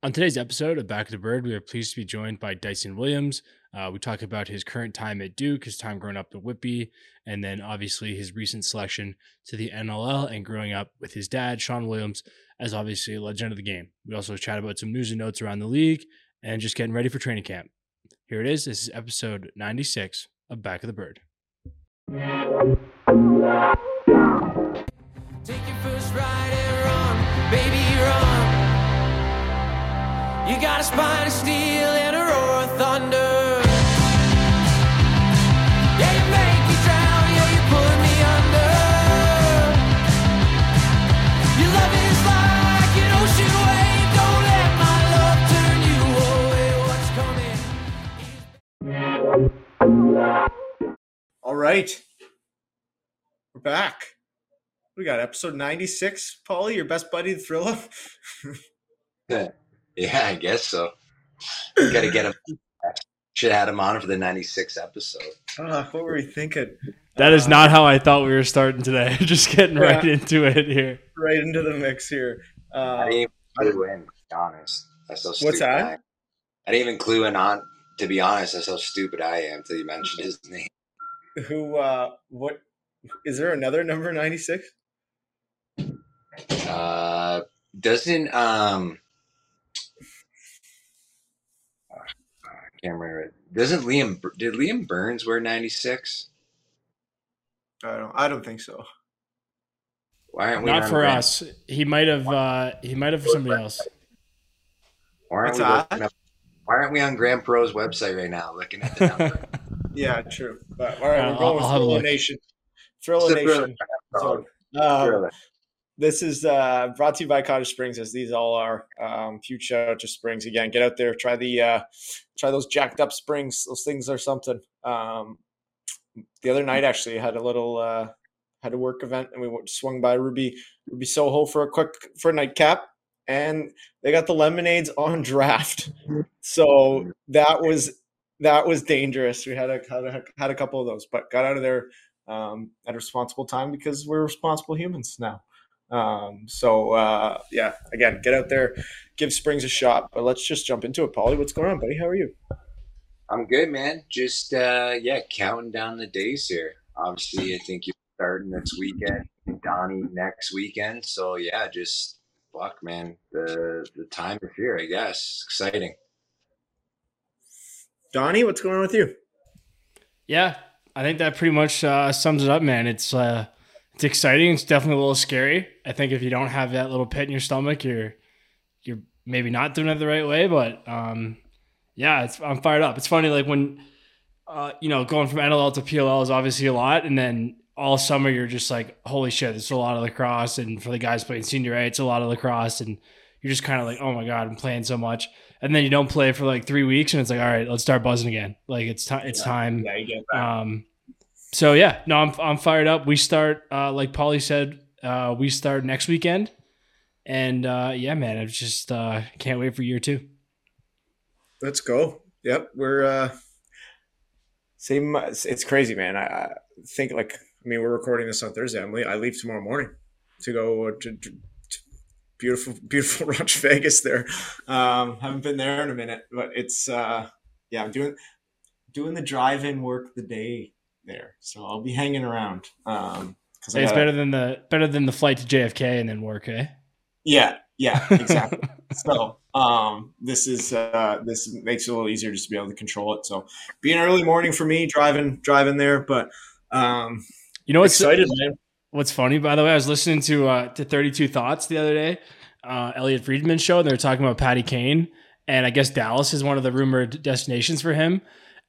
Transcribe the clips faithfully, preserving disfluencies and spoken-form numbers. On today's episode of Back of the Bird, we are pleased to be joined by Dyson Williams. Uh, we talk about his current time at Duke, his time growing up at Whitby, and then obviously his recent selection to the N L L and growing up with his dad, Shawn Williams, as obviously a legend of the game. We also chat about some news and notes around the league and just getting ready for training camp. Here it is. This is episode ninety-six of Back of the Bird. Take your first ride and run, baby, run. You got a spine of steel and a roar of thunder. Yeah, you make me drown, yeah, you pull me under. Your love is like an ocean wave. Don't let my love turn you away. What's coming? All right. We're back. We got episode ninety-six. Paulie, your best buddy, the Thriller. Yeah. Yeah, I guess so. You got to get him. Should have had him on for the ninety-sixth episode. Uh, what were we thinking? That uh, is not how I thought we were starting today. Just getting yeah, right into it here. Right into the mix here. Uh, I didn't even clue in, to be honest. That's so stupid. What's that? I, I didn't even clue in on, to be honest. That's how stupid I am until you mentioned his name. Who, uh, what, is there another number ninety-six? Uh, doesn't, um, can't remember. Doesn't Liam did Liam Burns wear ninety-six? I don't. I don't think so. Why aren't we? Not for us. He might have. Uh, he might have for somebody else. Why aren't, we up, why aren't we on Graham Perot's website right now looking at the number? Yeah, true. But all right, I'll, we're going I'll, with Thriller Nation. Thriller Nation. Thriller. Um, this is uh, brought to you by Cottage Springs, as these all are. Um, huge shout out to Springs again. Get out there, try the. Uh, Try those jacked up springs. Those things are something. Um, the other night, actually, I had a little uh, had a work event, and we swung by Ruby Ruby Soho for a quick for a nightcap, and they got the lemonades on draft. So that was that was dangerous. We had a had a, had a couple of those, but got out of there um, at a responsible time because we're responsible humans now. Um, so uh, yeah, again, get out there, give Springs a shot, but let's just jump into it. Paulie, what's going on, buddy? How are you? I'm good, man. Just, uh, yeah, counting down the days here. Obviously, I think you're starting this weekend, Donnie next weekend. So yeah, just fuck, man. The, the time is here, I guess. Exciting. Donnie, what's going on with you? Yeah, I think that pretty much, uh, sums it up, man. It's, uh, It's exciting. It's definitely a little scary. I think if you don't have that little pit in your stomach, you're you're maybe not doing it the right way. But um, yeah, it's, I'm fired up. It's funny, like when uh, you know, going from N L L to P L L is obviously a lot, and then all summer you're just like, holy shit, there's a lot of lacrosse. And for the guys playing senior A, it's a lot of lacrosse, and you're just kind of like, oh my god, I'm playing so much. And then you don't play for like three weeks, and it's like, all right, let's start buzzing again. Like it's time. It's yeah, time. Yeah, you get that. Um, So yeah, no, I'm I'm fired up. We start, uh, like Paulie said, uh, we start next weekend, and uh, yeah, man, I just uh, can't wait for year two. Let's go. Yep, we're uh, same. It's crazy, man. I, I think like I mean, we're recording this on Thursday. I'm I leave tomorrow morning to go to, to, to beautiful, beautiful Ranch Vegas. There, um, haven't been there in a minute, but it's uh, yeah, I'm doing doing the drive-in work the day there, so I'll be hanging around. Um, cause hey, it's gotta, better than the better than the flight to J F K and then work, eh? Yeah, yeah, exactly. So um, this is uh, this makes it a little easier just to be able to control it. So be an early morning for me, driving driving there, but um, you know what's excited, man. What's funny, by the way, I was listening to uh, to thirty-two Thoughts the other day, uh, Elliot Friedman's show, and they were talking about Patty Kane, and I guess Dallas is one of the rumored destinations for him,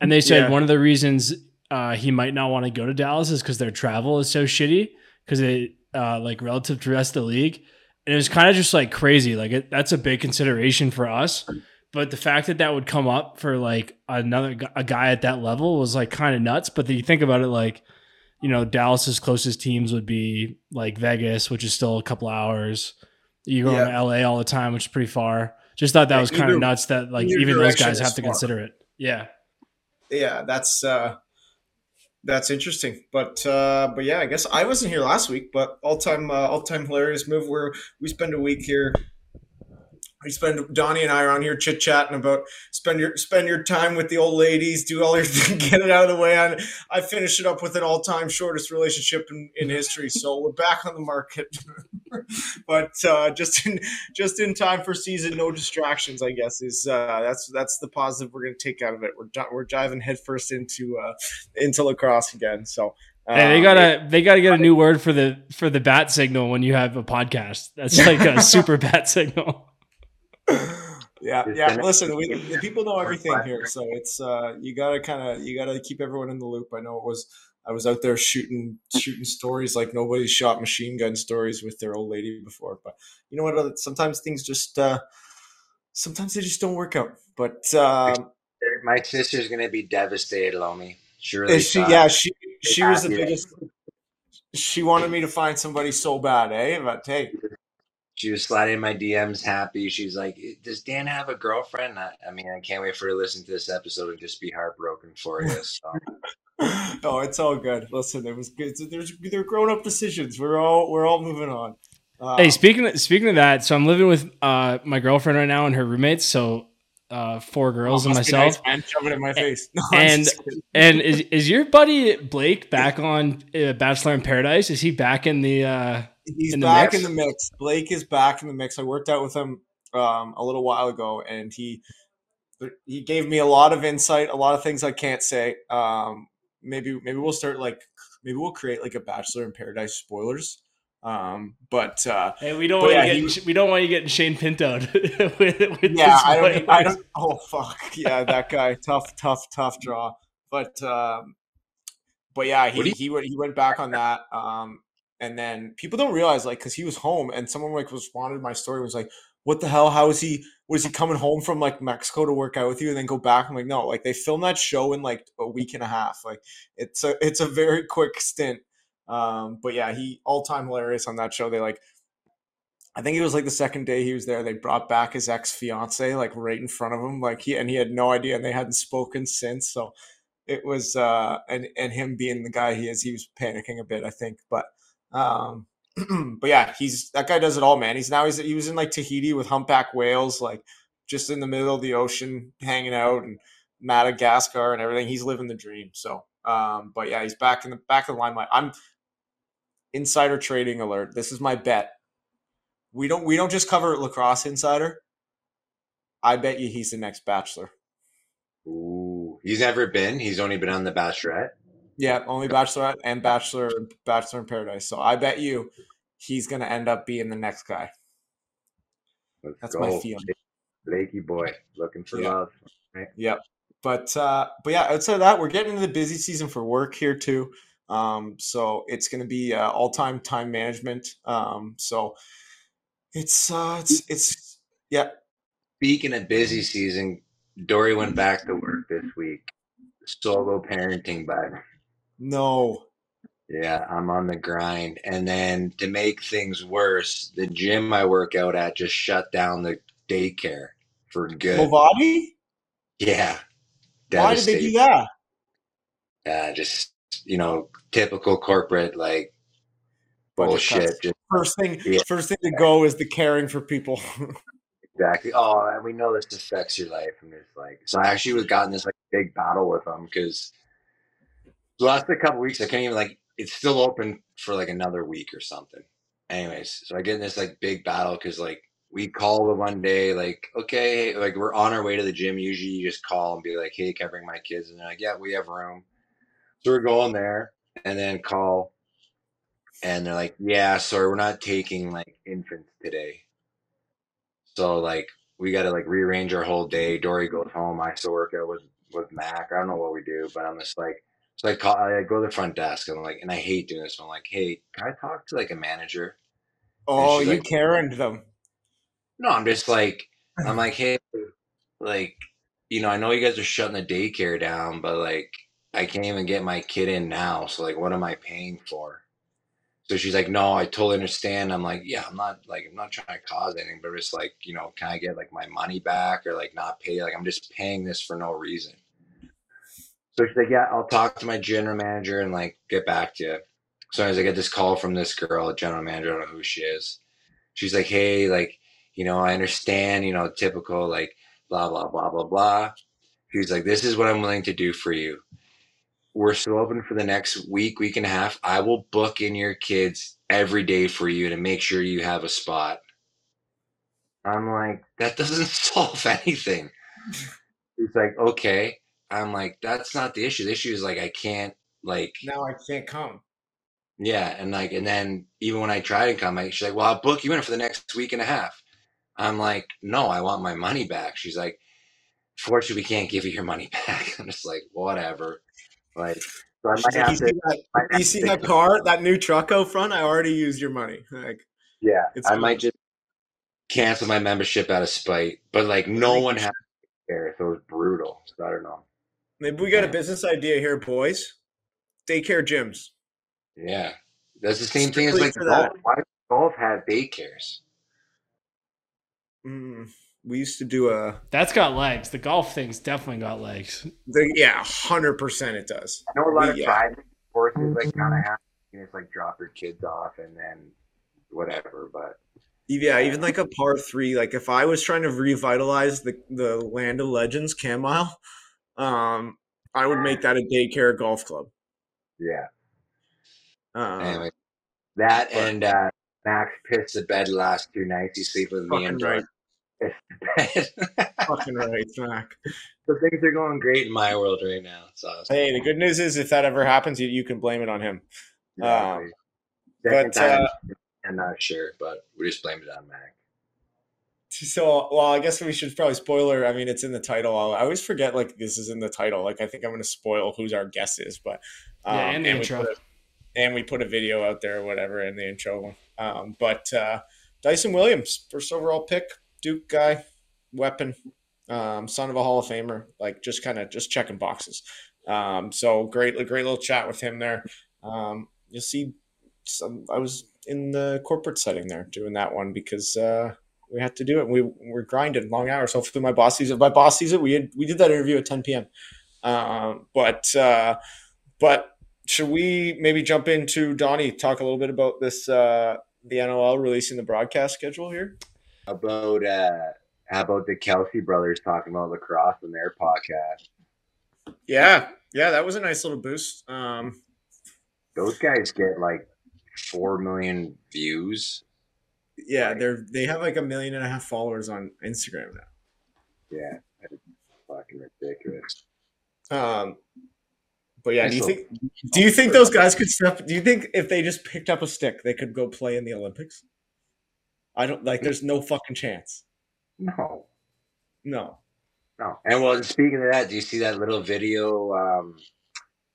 and they said yeah, one of the reasons Uh, he might not want to go to Dallas is because their travel is so shitty because it uh, like relative to the rest of the league. And it was kind of just like crazy. Like it, that's a big consideration for us. But the fact that that would come up for like another a guy at that level was like kind of nuts. But then you think about it, like, you know, Dallas's closest teams would be like Vegas, which is still a couple hours. You go yeah, to L A all the time, which is pretty far. Just thought that yeah, was kind of nuts that like even those guys have to far. consider it. Yeah. Yeah, that's uh That's interesting, but uh, but yeah, I guess I wasn't here last week. But all time, uh, all time hilarious move where we spend a week here We spend, Donnie and I are on here chit chatting about spend your spend your time with the old ladies, do all your thing, get it out of the way. And I finished it up with an all time shortest relationship in, in history, so we're back on the market. But uh, just in just in time for season, no distractions. I guess is uh, that's that's the positive we're going to take out of it. We're di- we're diving headfirst into uh, into lacrosse again. So. Hey, they gotta they gotta get a new word for the for the bat signal when you have a podcast. That's like a super bat signal. Yeah, yeah. Listen, we, the people know everything here, so it's uh, you gotta kind of you gotta keep everyone in the loop. I know it was I was out there shooting shooting stories like nobody's shot machine gun stories with their old lady before, but you know what? Sometimes things just uh, sometimes they just don't work out. But uh, my sister's gonna be devastated, Lomi. She really she, yeah she. She was the biggest. She wanted me to find somebody so bad, eh? But hey, she was sliding my D Ms happy. She's like, "Does Dan have a girlfriend?" I, I mean, I can't wait for her to listen to this episode and just be heartbroken for you. So. Oh, it's all good. Listen, it was good. There's they're grown up decisions. We're all we're all moving on. Uh, hey, speaking of, speaking of that, so I'm living with uh, my girlfriend right now and her roommates. So. Uh, four girls oh, and myself. I'm shoving it in my face. No, and and is is your buddy Blake back on uh, Bachelor in Paradise? Is he back in the? Uh, He's in the back mix? in the mix. Blake is back in the mix. I worked out with him um, a little while ago, and he he gave me a lot of insight, a lot of things I can't say. Um, maybe maybe we'll start like maybe we'll create like a Bachelor in Paradise spoilers. Um, but uh, hey, we don't want yeah, you getting, we don't want you getting Shane Pinto'd. with, with yeah, I don't, I don't. Oh fuck, yeah, that guy, tough, tough, tough draw. But um, but yeah, he, you- he went he went back on that. Um, and then people don't realize like because he was home and someone like responded to my story was like, "What the hell? How is he? What is he coming home from like Mexico to work out with you and then go back?" I'm like, no, like they filmed that show in like a week and a half. Like it's a it's a very quick stint. Um, but yeah, he all time hilarious on that show. They like, I think it was like the second day he was there, they brought back his ex fiance, like right in front of him. Like he, and he had no idea and they hadn't spoken since. So it was, uh, and, and him being the guy he is, he was panicking a bit, I think. But, um, but yeah, he's, that guy does it all, man. He's now, he's, he was in like Tahiti with humpback whales, like just in the middle of the ocean, hanging out and Madagascar and everything. He's living the dream. So, um, but yeah, he's back in the back of the limelight. I'm, Insider trading alert. This is my bet. We don't we don't just cover lacrosse insider. I bet you he's the next Bachelor. Ooh, he's never been. He's only been on the Bachelorette. Yeah, only Bachelorette and Bachelor Bachelor in Paradise. So I bet you he's going to end up being the next guy. Let's That's go. My feeling. Blakey boy, looking for yeah. love. Right? Yep. But uh, but yeah, outside of that, we're getting into the busy season for work here too. Um, so it's going to be, uh, all time time management. Um, so it's, uh, it's, it's, yeah. Speaking of busy season, Dory went back to work this week. Solo parenting, bud. No. Yeah. I'm on the grind. And then to make things worse, the gym I work out at just shut down the daycare for good. Movati? Yeah. Why did they do that? Yeah. Uh, just. You know, typical corporate like bullshit. Just, first thing, yeah. first thing to go is the caring for people. Exactly. Oh, and we know this affects your life, and it's like so. I actually was gotten this like big battle with them because the last a couple weeks I can't even like it's still open for like another week or something. Anyways, so I get in this like big battle because like we call the one day like okay, like we're on our way to the gym. Usually, you just call and be like, "Hey, can I bring my kids?" And they're like, "Yeah, we have room." So we're going there and then call and they're like, yeah, sorry, we're not taking like infants today. So like, we got to like rearrange our whole day. Dory goes home. I still work out with, with Mac. I don't know what we do, but I'm just like, so I call, I go to the front desk and I'm like, and I hate doing this. I'm like, hey, can I talk to like a manager? Oh, you like, Karen'd them. No, I'm just like, I'm like, hey, like, you know, I know you guys are shutting the daycare down, but like, I can't even get my kid in now. So like, what am I paying for? So she's like, no, I totally understand. I'm like, yeah, I'm not like, I'm not trying to cause anything, but it's like, you know, can I get like my money back or like not pay? Like I'm just paying this for no reason. So she's like, yeah, I'll talk to my general manager and like get back to you. So as I get this call from this girl, general manager, I don't know who she is. She's like, hey, like, you know, I understand, you know, typical like blah, blah, blah, blah, blah. He was like, this is what I'm willing to do for you. We're still open for the next week, week and a half. I will book in your kids every day for you to make sure you have a spot. I'm like, that doesn't solve anything. He's like, okay. I'm like, that's not the issue. The issue is like, I can't like. No, I can't come. Yeah. And like, and then even when I try to come, I, she's like, well, I'll book you in for the next week and a half. I'm like, no, I want my money back. She's like, fortunately, we can't give you your money back. I'm just like, whatever. Like, so I might have you to, see that, might have you see to that car, that new truck out front? I already used your money. Like, yeah, I cool. might just cancel my membership out of spite. But like, no one had to care, so it was brutal. So I don't know. Maybe we got yeah. a business idea here, boys. Daycare gyms. Yeah, that's the same Strictly thing as like golf. Why does golf have daycares? Mm. We used to do a. That's got legs. The golf thing's definitely got legs. The, yeah, one hundred percent it does. I know a lot we, of private yeah. courses like kind of have you know, it's like drop your kids off and then whatever. But yeah, yeah, even like a par three. Like if I was trying to revitalize the the Land of Legends, Camille, um, I would make that a daycare golf club. Yeah. Um, anyway, that but, and uh, Max pissed the bed last two nights. He sleep with me and right. Fucking right, Mac. So things are going great in my world right now. So hey, the good news is if that ever happens, you, you can blame it on him. Yeah, um, but uh, I'm not sure, but we just blamed it on Mac. So, well, I guess we should probably spoiler. I mean, it's in the title. I always forget like this is in the title. Like I think I'm going to spoil who's our guest is, but um, yeah, and the and intro, we a, and we put a video out there, or whatever, in the intro. Um, but uh, Dyson Williams, first overall pick. Duke guy, weapon, um, son of a Hall of Famer, like just kind of just checking boxes. Um, so great, great little chat with him there. Um, you'll see some, I was in the corporate setting there doing that one because uh, we had to do it. We were grinding long hours. Hopefully my boss sees it. My boss sees it. We had, we did that interview at ten p.m. Um, but, uh, but should we maybe jump into Donnie, talk a little bit about this, uh, the N L L releasing the broadcast schedule here? About uh, how about the Kelsey brothers talking about lacrosse in their podcast? Yeah, yeah, that was a nice little boost. Um, Those guys get like four million views. Yeah, like, they're they have like a million and a half followers on Instagram now. Yeah, that's fucking ridiculous. Um. But yeah, do you think do you think those guys could step? Do you think if they just picked up a stick, they could go play in the Olympics? I don't like. There's no fucking chance. No, no, no. And well, speaking of that, do you see that little video? Um,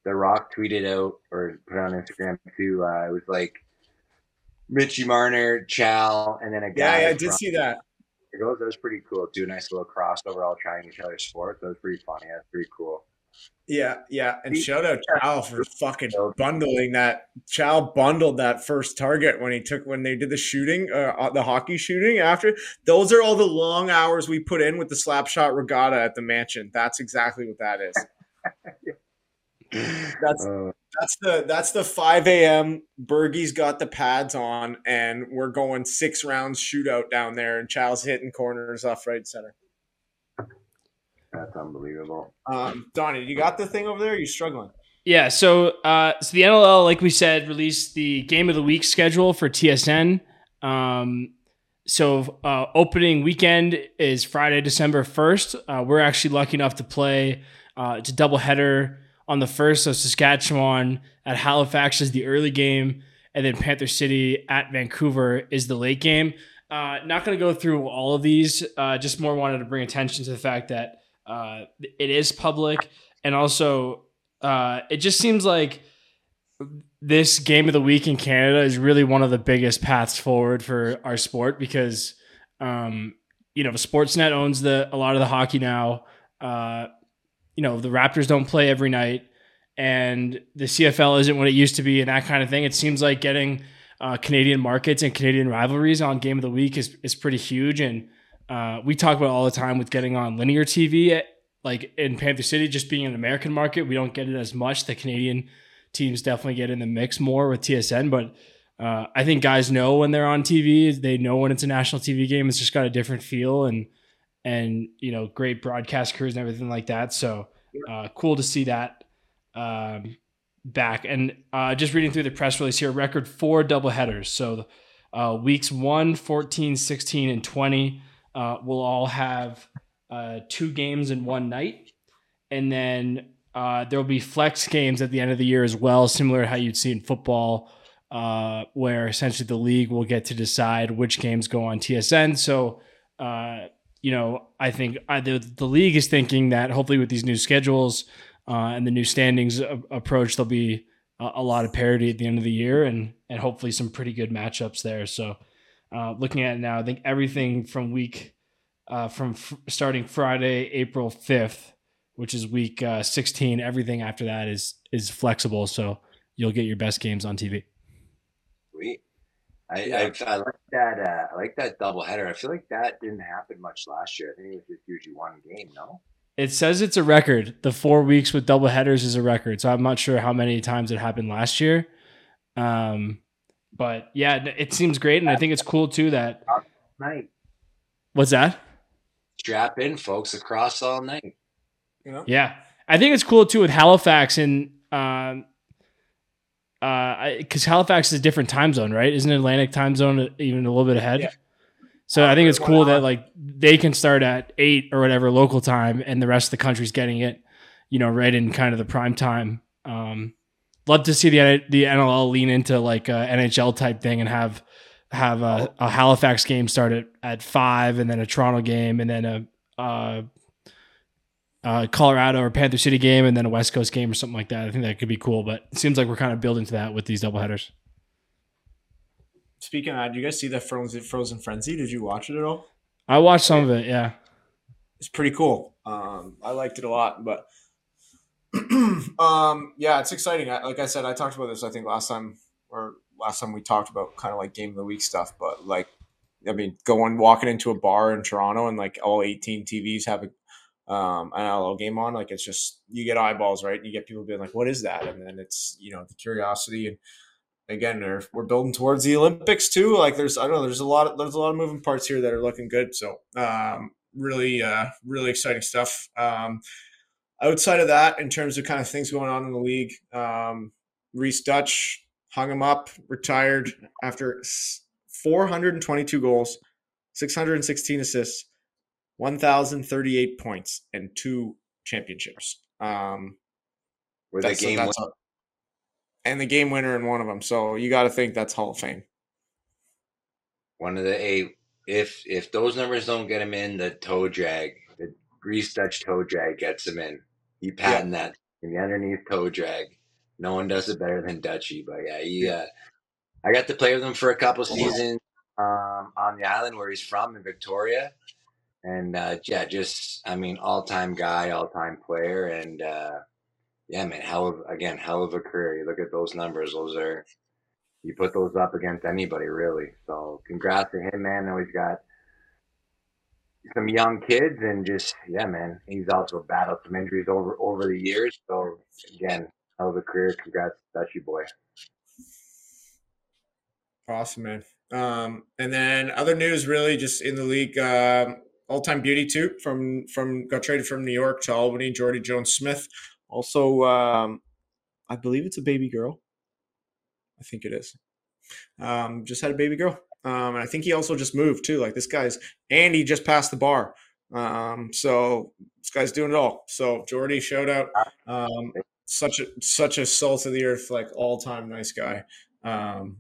the Rock tweeted out or put on Instagram too. Uh, it was like Mitchie Marner, Chal, and then a guy. Yeah, yeah I did see that. It goes. That was pretty cool. Do a nice little crossover, all trying each other's sports. That was pretty funny. That's pretty cool. Yeah, yeah, and shout out Chal for fucking bundling that. Chal bundled that first target when he took when they did the shooting, uh, the hockey shooting. After those are all the long hours we put in with the slapshot regatta at the mansion. That's exactly what that is. That's that's the that's the five a.m. Bergie's got the pads on, and we're going six rounds shootout down there, and Chal's hitting corners off right center. That's unbelievable. Um, Donnie, you got the thing over there? You're struggling. Yeah. So, uh, so the N L L, like we said, released the game of the week schedule for T S N. Um, so, uh, opening weekend is Friday, December first. Uh, we're actually lucky enough to play. Uh, it's a doubleheader on the first. So Saskatchewan at Halifax is the early game, and then Panther City at Vancouver is the late game. Uh, not going to go through all of these. Uh, just more wanted to bring attention to the fact that. Uh, it is public, and also uh, it just seems like this game of the week in Canada is really one of the biggest paths forward for our sport because um, you know Sportsnet owns the a lot of the hockey now. Uh, you know the Raptors don't play every night, and the C F L isn't what it used to be, and that kind of thing. It seems like getting uh, Canadian markets and Canadian rivalries on game of the week is is pretty huge, and. Uh, we talk about it all the time with getting on linear T V, at, like in Panther City, just being an American market, we don't get it as much. The Canadian teams definitely get in the mix more with T S N, but uh, I think guys know when they're on T V, they know when it's a national T V game, it's just got a different feel and, and, you know, great broadcast crews and everything like that. So uh, cool to see that um, back. And uh, just reading through the press release here, record four doubleheaders. So uh, weeks one, fourteen, sixteen, and twenty uh, will all have uh, two games in one night. And then uh, there'll be flex games at the end of the year as well, similar to how you'd see in football, uh, where essentially the league will get to decide which games go on T S N. So, uh, you know, I think either the league is thinking that hopefully with these new schedules uh, and the new standings a- approach, there'll be a-, a lot of parity at the end of the year and, and hopefully some pretty good matchups there. So uh, looking at it now, I think everything from week uh, from f- starting Friday, April fifth, which is week uh, sixteen. Everything after that is is flexible, so you'll get your best games on T V. Sweet. I, yeah. I, I like that. Uh, I like that doubleheader. I feel like that didn't happen much last year. I think it was just usually one game. No. It says it's a record. The four weeks with doubleheaders is a record. So I'm not sure how many times it happened last year. Um, but yeah, it seems great, and I think it's cool too that. Night. What's that? Strap in, folks. Across all night. You know? Yeah, I think it's cool too with Halifax and um, uh, because Halifax is a different time zone, right? Isn't Atlantic time zone even a little bit ahead? Yeah. So uh, I think it's cool wow. that like they can start at eight or whatever local time, and the rest of the country's getting it, you know, right in kind of the prime time. Um, love to see the the N L L lean into like a N H L type thing and have have a, a Halifax game start at, at five, and then a Toronto game, and then a. Uh, Uh, Colorado or Panther City game, and then a West Coast game or something like that. I think that could be cool, but it seems like we're kind of building to that with these doubleheaders. Speaking of that, do you guys see that Frozen, Frozen Frenzy? Did you watch it at all? I watched some of it, yeah. It's pretty cool. Um, I liked it a lot, but um, yeah, it's exciting. I, like I said, I talked about this, I think, last time or last time we talked about kind of like game of the week stuff, but like, I mean, going, walking into a bar in Toronto and like all eighteen T Vs have a um an N L L game on, like it's just, you get eyeballs, right? You get people being like, what is that? And then it's, you know, the curiosity, and again, we're, we're building towards the Olympics too. Like there's, I don't know, there's a lot of, there's a lot of moving parts here that are looking good. So um really uh really exciting stuff. Um outside of that, in terms of kind of things going on in the league, um Reese Dutch, hung him up, retired after four hundred twenty-two goals, six hundred sixteen assists, one thousand thirty-eight points, and two championships. Um, Were the game a, and the game winner in one of them. So you got to think that's Hall of Fame. One of the eight. If if those numbers don't get him in, the toe drag, the Reese Dutch toe drag gets him in. He patented yeah. that in the underneath toe drag. No one does it better than Dutchie. But yeah, he, uh, I got to play with him for a couple seasons um, on the island where he's from in Victoria. And, uh, yeah, just, I mean, all-time guy, all-time player. And, uh, yeah, man, hell of, again, hell of a career. You look at those numbers. Those are – you put those up against anybody, really. So congrats to him, man. Now he's got some young kids and just, yeah, man, he's also battled some injuries over, over the years. So, again, hell of a career. Congrats to Dutchie boy. Awesome, man. Um, and then other news really just in the league um, – all-time beauty too, from from got traded from New York to Albany, Jordy Jones-Smith. Also, um, I believe it's a baby girl. I think it is. Um, just had a baby girl, um, and I think he also just moved too. Like this guy's, and he just passed the bar. Um, so this guy's doing it all. So Jordy, shout out, um, such a such a salt of the earth, like all-time nice guy. Um,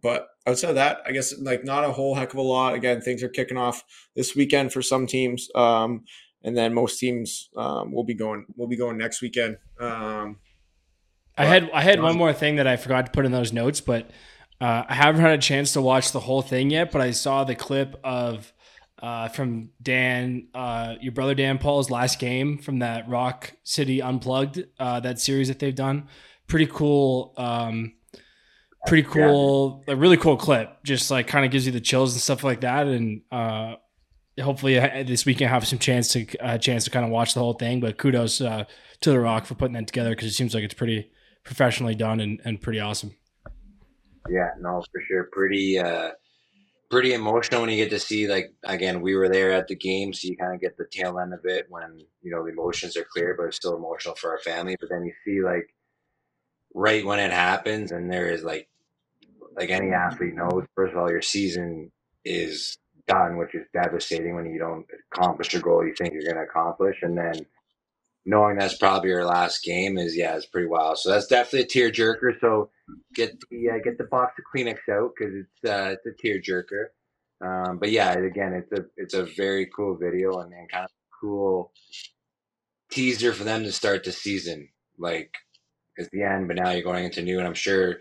But outside of that, I guess like not a whole heck of a lot. Again, things are kicking off this weekend for some teams, um, and then most teams um, will be going. Will be going next weekend. Um, I had I had um, one more thing that I forgot to put in those notes, but uh, I haven't had a chance to watch the whole thing yet. But I saw the clip of uh, from Dan, uh, your brother Dan Paul's last game from that Rock City Unplugged, uh, that series that they've done. Pretty cool. Um, Pretty cool, yeah. A really cool clip. Just like kind of gives you the chills and stuff like that. And uh, hopefully this weekend have some chance to uh, chance to kind of watch the whole thing. But kudos uh, to The Rock for putting that together because it seems like it's pretty professionally done and, and pretty awesome. Yeah, no, for sure. Pretty, uh, pretty emotional when you get to see, like, again, we were there at the game, so you kind of get the tail end of it when, you know, the emotions are clear, but it's still emotional for our family. But then you see, like, right when it happens, and there is, like, like any athlete knows, first of all, your season is done, which is devastating when you don't accomplish a goal you think you're going to accomplish. And then knowing that's probably your last game is, yeah, it's pretty wild. So that's definitely a tearjerker. So get the uh, get the box of Kleenex out, because it's uh, it's a tearjerker. Um, but yeah, again, it's a it's a very cool video, and then kind of cool teaser for them to start the season. Like, it's the end, but now you're going into new, and I'm sure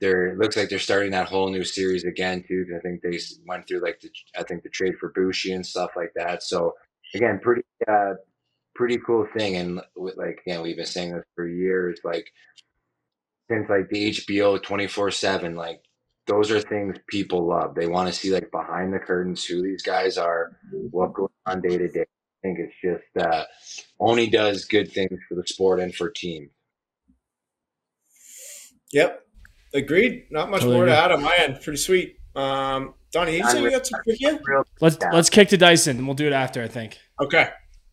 they're it looks like they're starting that whole new series again too. Because I think they went through like the I think the trade for Bushi and stuff like that. So again, pretty. Uh, pretty cool thing. And with, like, you know, we've been saying this for years, like since like the H B O twenty-four seven, like those are things people love. They want to see like behind the curtains who these guys are, what goes on day to day. I think it's just uh only does good things for the sport and for team. Yep, agreed. Not much totally more agree. To add on my end. Pretty sweet. um Donnie, you said you got some quick here? let's let's kick to Dyson and we'll do it after, I think. Okay.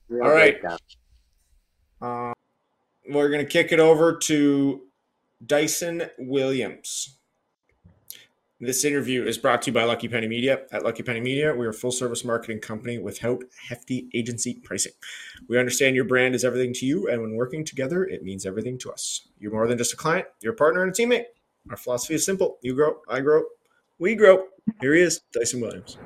Real All right. Uh, we're going to kick it over to Dyson Williams. This interview is brought to you by Lucky Penny Media. At Lucky Penny Media, we are a full-service marketing company without hefty agency pricing. We understand your brand is everything to you, and when working together, it means everything to us. You're more than just a client. You're a partner and a teammate. Our philosophy is simple. You grow, I grow, we grow. Here he is, Dyson Williams.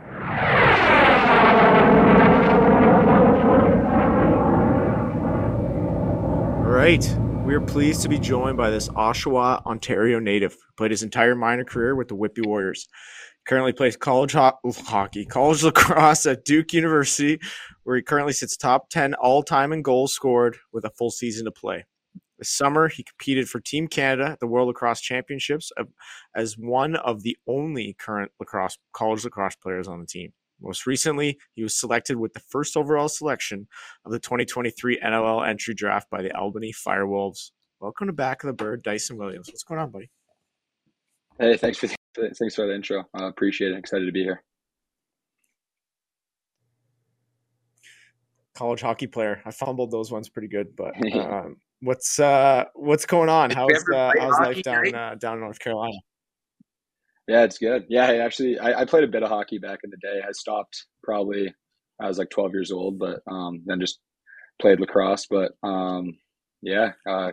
Right. We are pleased to be joined by this Oshawa, Ontario native who played his entire minor career with the Whitby Warriors. He currently plays college ho- hockey, college lacrosse at Duke University, where he currently sits top ten all-time in goals scored with a full season to play. This summer, he competed for Team Canada at the World Lacrosse Championships as one of the only current lacrosse college lacrosse players on the team. Most recently, he was selected with the first overall selection of the twenty twenty-three N L L entry draft by the Albany Firewolves. Welcome to Back of the Bird, Dyson Williams. What's going on, buddy? Hey, thanks for the, thanks for the intro. I uh, appreciate it. Excited to be here. College hockey player. I fumbled those ones pretty good, but um, what's uh, what's going on? How's uh, how's life down uh, down in North Carolina? Yeah, it's good. Yeah, I actually, I, I played a bit of hockey back in the day. I stopped probably, I was like twelve years old, but um, then just played lacrosse. But um, yeah, uh,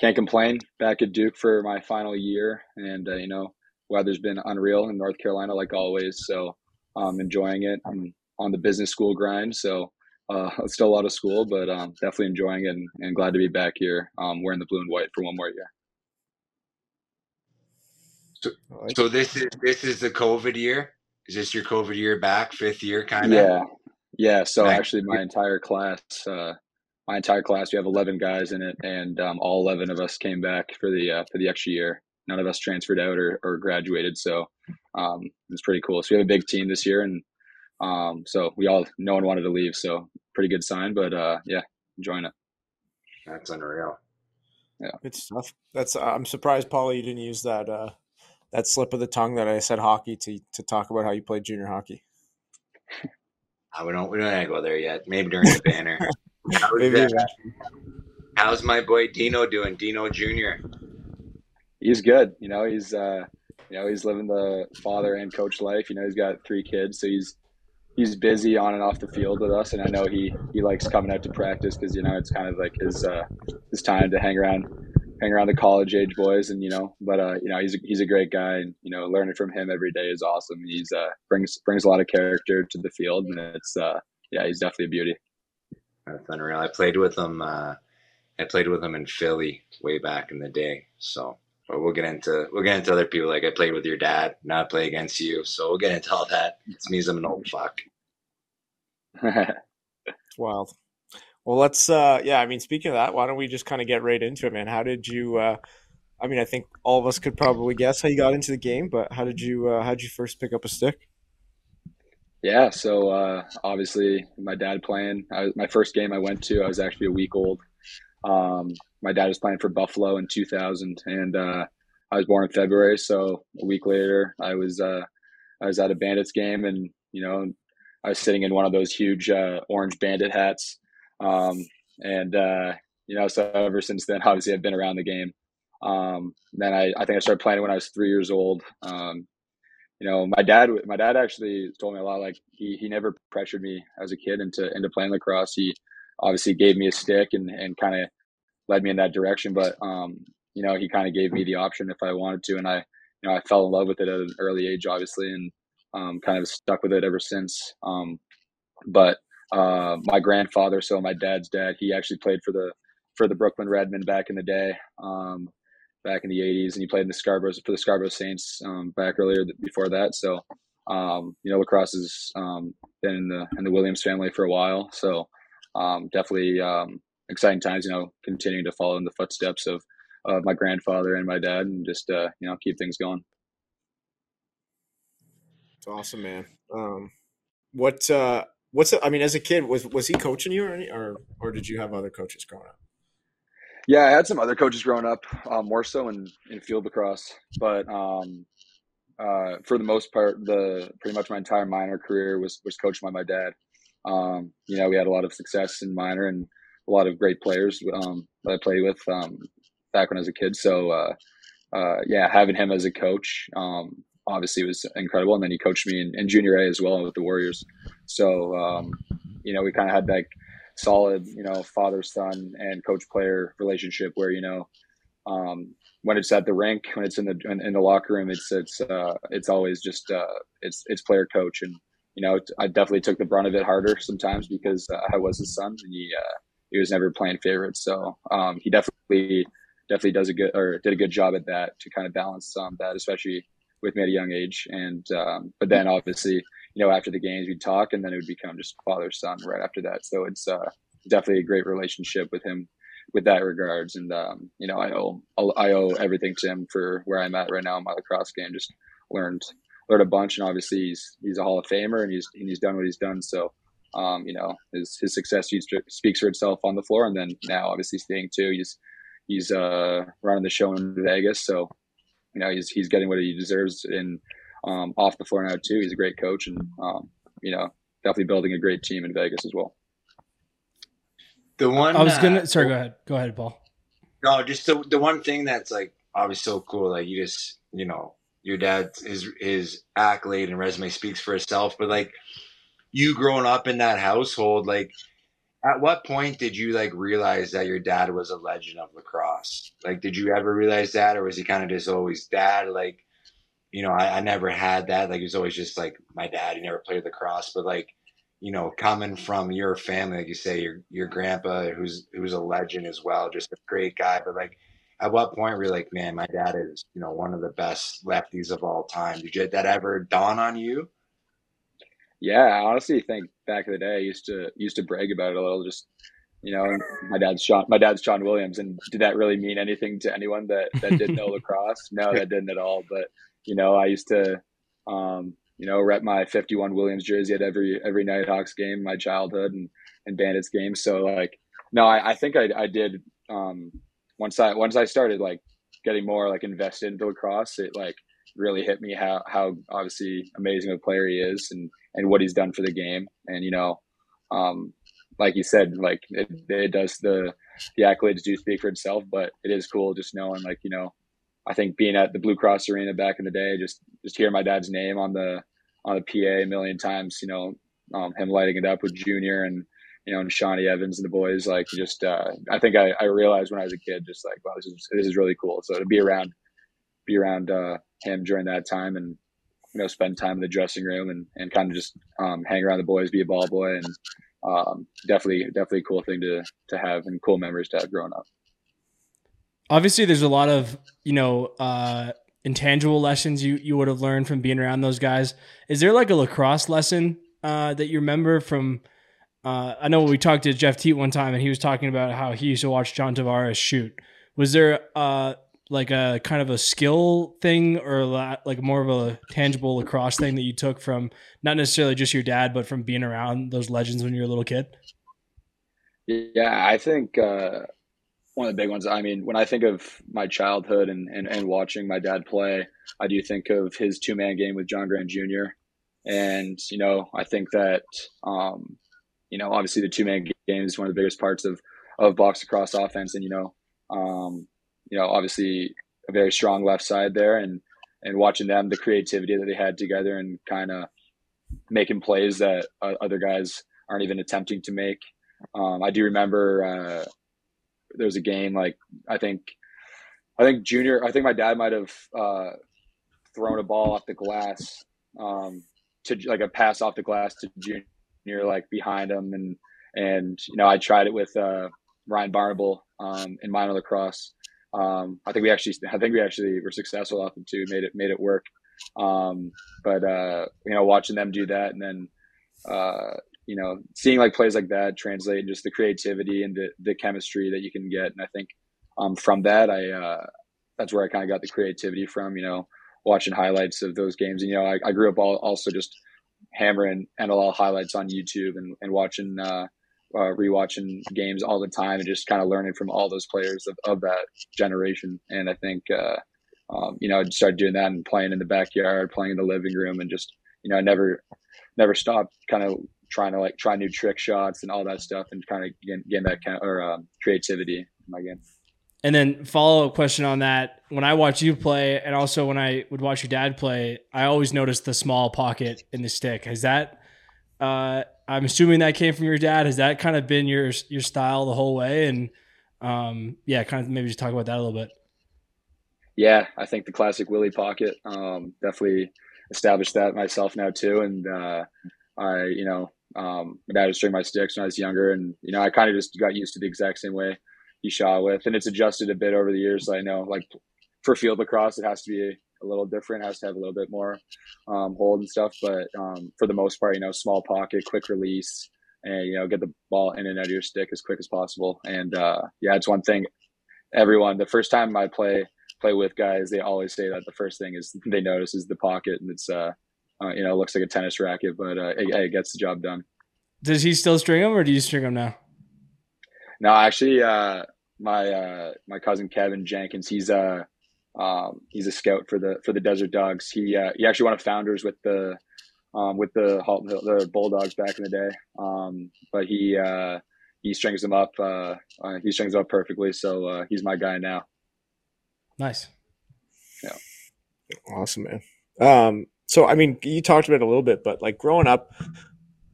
can't complain. Back at Duke for my final year. And, uh, you know, weather's been unreal in North Carolina, like always. So um, enjoying it. I'm on the business school grind. So uh, it's still a lot of school, but um, definitely enjoying it and, and glad to be back here um, wearing the blue and white for one more year. So, so this is this is the COVID year? Is this your COVID year back, fifth year kind of? Yeah. Yeah. So back. Actually my entire class, uh, my entire class, we have eleven guys in it, and um, all eleven of us came back for the uh, for the extra year. None of us transferred out or, or graduated. So um, it's pretty cool. So we have a big team this year, and um, so we all, no one wanted to leave. So pretty good sign, but uh, yeah, enjoying it. That's unreal. Yeah. Good stuff. That's, uh, I'm surprised, Paulie, you didn't use that, uh, that slip of the tongue that I said hockey to to talk about how you played junior hockey. I we don't we don't go there yet. Maybe during the banner. How's, Maybe that, how's my boy Dino doing? Dino Junior He's good. You know, he's uh, you know he's living the father and coach life. You know, he's got three kids, so he's he's busy on and off the field with us. And I know he he likes coming out to practice because, you know, it's kind of like his uh, his time to hang around. Hang around the college age boys, and you know, but uh, you know, he's a, he's a great guy, and you know, learning from him every day is awesome. He's uh brings brings a lot of character to the field, and it's uh yeah, he's definitely a beauty. That's unreal. I played with him. Uh, I played with him in Philly way back in the day. So, but we'll get into we'll get into other people. Like I played with your dad, now I play against you. So we'll get into all that. It's me. I'm an old fuck. It's wild. Well, let's, uh, yeah, I mean, speaking of that, why don't we just kind of get right into it, man? How did you, uh, I mean, I think all of us could probably guess how you got into the game, but how did you, uh, how did you first pick up a stick? Yeah, so uh, obviously my dad playing. I, my first game I went to, I was actually a week old. Um, my dad was playing for Buffalo in two thousand, and uh, I was born in February, so a week later I was uh, I was at a Bandits game, and you know, I was sitting in one of those huge uh, orange Bandit hats, um, and uh, you know, so ever since then, obviously, I've been around the game. Um, then I, I think I started playing when I was three years old. Um, you know, my dad, my dad actually told me a lot, like he, he never pressured me as a kid into, into playing lacrosse. He obviously gave me a stick and, and kind of led me in that direction. But, um, you know, he kind of gave me the option if I wanted to. And I, you know, I fell in love with it at an early age, obviously, and, um, kind of stuck with it ever since. Um, but, uh, my grandfather, so my dad's dad, he actually played for the, for the Brooklyn Redmen back in the day. Um, back in the eighties, and he played in the Scarborough for the Scarborough Saints um, back earlier th- before that. So, um, you know, lacrosse has um, been in the in the Williams family for a while. So, um, definitely um, exciting times. You know, continuing to follow in the footsteps of uh, my grandfather and my dad, and just uh, you know, keep things going. It's awesome, man. Um, what uh, what's I mean, as a kid, was was he coaching you, or any, or or did you have other coaches growing up? Yeah, I had some other coaches growing up, um, more so in, in field lacrosse. But um, uh, for the most part, the pretty much my entire minor career was was coached by my dad. Um, you know, we had a lot of success in minor and a lot of great players um, that I played with um, back when I was a kid. So, uh, uh, yeah, having him as a coach um, obviously was incredible. And then he coached me in, in junior A as well with the Warriors. So, um, you know, we kind of had that solid, you know, father, son and coach player relationship where, you know, um, when it's at the rink, when it's in the, in, in the locker room, it's, it's, uh, it's always just, uh, it's, it's player coach. And, you know, I definitely took the brunt of it harder sometimes because uh, I was his son and he, uh, he was never playing favorites. So, um, he definitely, definitely does a good, or did a good job at that to kind of balance um, that, especially with me at a young age. And, um, but then obviously, you know, after the games we'd talk, and then it would become just father son right after that. So it's uh, definitely a great relationship with him, with that regards. And um, you know, I owe I owe everything to him for where I'm at right now in my lacrosse game. Just learned learned a bunch, and obviously he's he's a Hall of Famer, and he's and he's done what he's done. So um, you know, his his success speaks for itself on the floor, and then now obviously staying too. He's he's uh, running the show in Vegas, so you know he's he's getting what he deserves in. Um, off the floor now too. He's a great coach, and um, you know, definitely building a great team in Vegas as well. The one I was gonna uh, sorry, go ahead, go ahead, Paul. No, just the the one thing that's like obviously so cool. Like you just you know your dad his his accolade and resume speaks for itself. But like you growing up in that household, like at what point did you like realize that your dad was a legend of lacrosse? Like, did you ever realize that, or was he kind of just always dad? Like, you know, I, I never had that. Like, it was always just like my dad, he never played lacrosse, but like, you know, coming from your family, like you say, your, your grandpa, who's, who's a legend as well, just a great guy. But like, at what point were you like, man, my dad is, you know, one of the best lefties of all time. Did you, did that ever dawn on you? Yeah, I honestly think back in the day, I used to, used to brag about it a little, just, you know, my dad's Shawn, my dad's Shawn Williams. And did that really mean anything to anyone that, that didn't know lacrosse? No, that didn't at all. But, you know, I used to, um, you know, rep my fifty-one Williams jersey at every every Nighthawks game, my childhood and, and Bandits games. So like, no, I, I think I, I did um, once I once I started like getting more like invested into lacrosse. It like really hit me how how obviously amazing of a player he is and and what he's done for the game. And you know, um, like you said, like it, it does the the accolades do speak for itself, but it is cool just knowing like you know. I think being at the Blue Cross Arena back in the day, just just hearing my dad's name on the on the P A a million times, you know, um, him lighting it up with Junior and you know and Shawnee Evans and the boys, like just uh, I think I, I realized when I was a kid, just like wow, this is this is really cool. So to be around be around uh, him during that time, and you know, spend time in the dressing room and, and kind of just um, hang around the boys, be a ball boy, and um, definitely definitely a cool thing to to have and cool memories to have growing up. Obviously, there's a lot of, you know, uh, intangible lessons you, you would have learned from being around those guys. Is there like a lacrosse lesson uh, that you remember from uh, – I know we talked to Jeff Teat one time, and he was talking about how he used to watch John Tavares shoot. Was there uh, like a kind of a skill thing or like more of a tangible lacrosse thing that you took from not necessarily just your dad but from being around those legends when you were a little kid? Yeah, I think uh... – one of the big ones. I mean, when I think of my childhood and, and, and watching my dad play, I do think of his two-man game with John Grant Junior And, you know, I think that, um, you know, obviously the two-man game is one of the biggest parts of, of box across offense. And, you know, um, you know, obviously a very strong left side there, and, and watching them, the creativity that they had together and kind of making plays that uh, other guys aren't even attempting to make. Um, I do remember uh, there was a game, like, I think, I think junior, I think my dad might've uh, thrown a ball off the glass, um, to like a pass off the glass to Junior, like behind him. And, and, you know, I tried it with uh, Ryan Barnable um, in minor lacrosse. Um, I think we actually, I think we actually were successful off them too, made it, made it work. Um, but, uh, you know, watching them do that, and then, uh, you know, seeing like plays like that translate, and just the creativity and the, the chemistry that you can get. And I think, um, from that, I, uh, that's where I kind of got the creativity from, you know, watching highlights of those games. And, you know, I, I grew up all, also just hammering N L L highlights on YouTube and, and watching, uh, uh, rewatching games all the time, and just kind of learning from all those players of, of that generation. And I think, uh, um, you know, I started doing that and playing in the backyard, playing in the living room, and just, you know, I never, never stopped kind of trying to like try new trick shots and all that stuff, and kind of gain, gain that kind of, or, um, creativity in my game. And then follow-up question on that. When I watch you play, and also when I would watch your dad play, I always noticed the small pocket in the stick. Is that, uh, I'm assuming that came from your dad. Has that kind of been your, your style the whole way? And, um, yeah, kind of maybe just talk about that a little bit. Yeah. I think the classic Willie pocket, um, definitely established that myself now too. And, uh, I, you know, um, my dad was string my sticks when I was younger, and, you know, I kind of just got used to the exact same way he shot with, and it's adjusted a bit over the years. So I know, like, for field lacrosse, it has to be a little different, has to have a little bit more um, hold and stuff. But um, for the most part, you know, small pocket, quick release, and, you know, get the ball in and out of your stick as quick as possible. And uh, yeah, it's one thing everyone, the first time I play play with guys, they always say that the first thing is they notice is the pocket, and it's uh, uh you know, it looks like a tennis racket, but uh, it, it gets the job done. Does he still string him, or do you string him now? No, actually, uh, my uh, my cousin Kevin Jenkins, he's a um, he's a scout for the for the Desert Dogs. He uh, he actually won a founders with the um, with the Halt Hill the Bulldogs back in the day. Um, but he uh, he strings them up. Uh, uh, he strings them up perfectly. So uh, he's my guy now. Nice. Yeah. Awesome, man. Um, so I mean, you talked about it a little bit, but like growing up,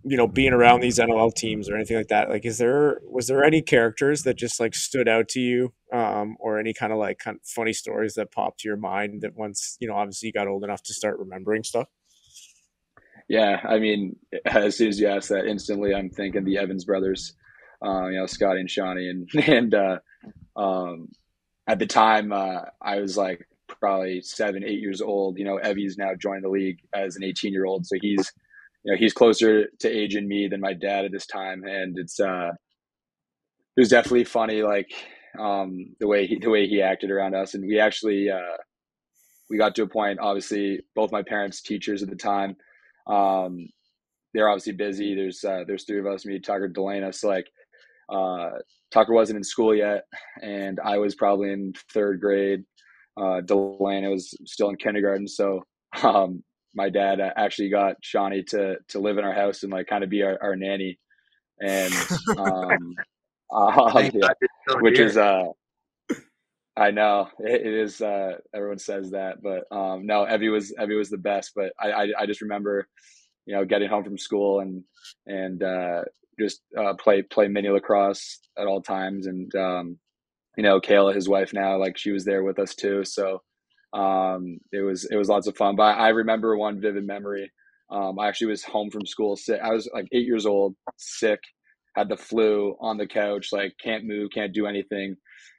you know, being around these N L L teams or anything like that, like, is there, was there any characters that just like stood out to you, um, or any kind of like kind of funny stories that popped to your mind that once, you know, obviously you got old enough to start remembering stuff? Yeah. I mean, as soon as you ask that, instantly I'm thinking the Evans brothers, um, you know, Scott and Shawnee, and, and, uh, um, at the time, uh, I was like probably seven, eight years old. You know, Evie's now joined the league as an eighteen year old. So he's, you know, he's closer to age in me than my dad at this time. And it's, uh, it was definitely funny, like, um, the way he, the way he acted around us. And we actually, uh, we got to a point, obviously both my parents, teachers at the time, um, they're obviously busy. There's, uh, there's three of us, me, Tucker, Delana. So like, uh, Tucker wasn't in school yet, and I was probably in third grade. Uh, Delana was still in kindergarten. So, um, my dad actually got Shawnee to, to live in our house and like kind of be our, our nanny. And, um, uh, yeah, which is, uh, I know it, it is, uh, everyone says that, but, um, no, Evie was, Evie was the best. But I, I, I just remember, you know, getting home from school and, and, uh, just, uh, play, play mini lacrosse at all times. And, um, you know, Kayla, his wife now, like, she was there with us too. So, um it was it was lots of fun. But I remember one vivid memory. um I actually was home from school sick. I was like eight years old, sick, had the flu, on the couch, like can't move, can't do anything.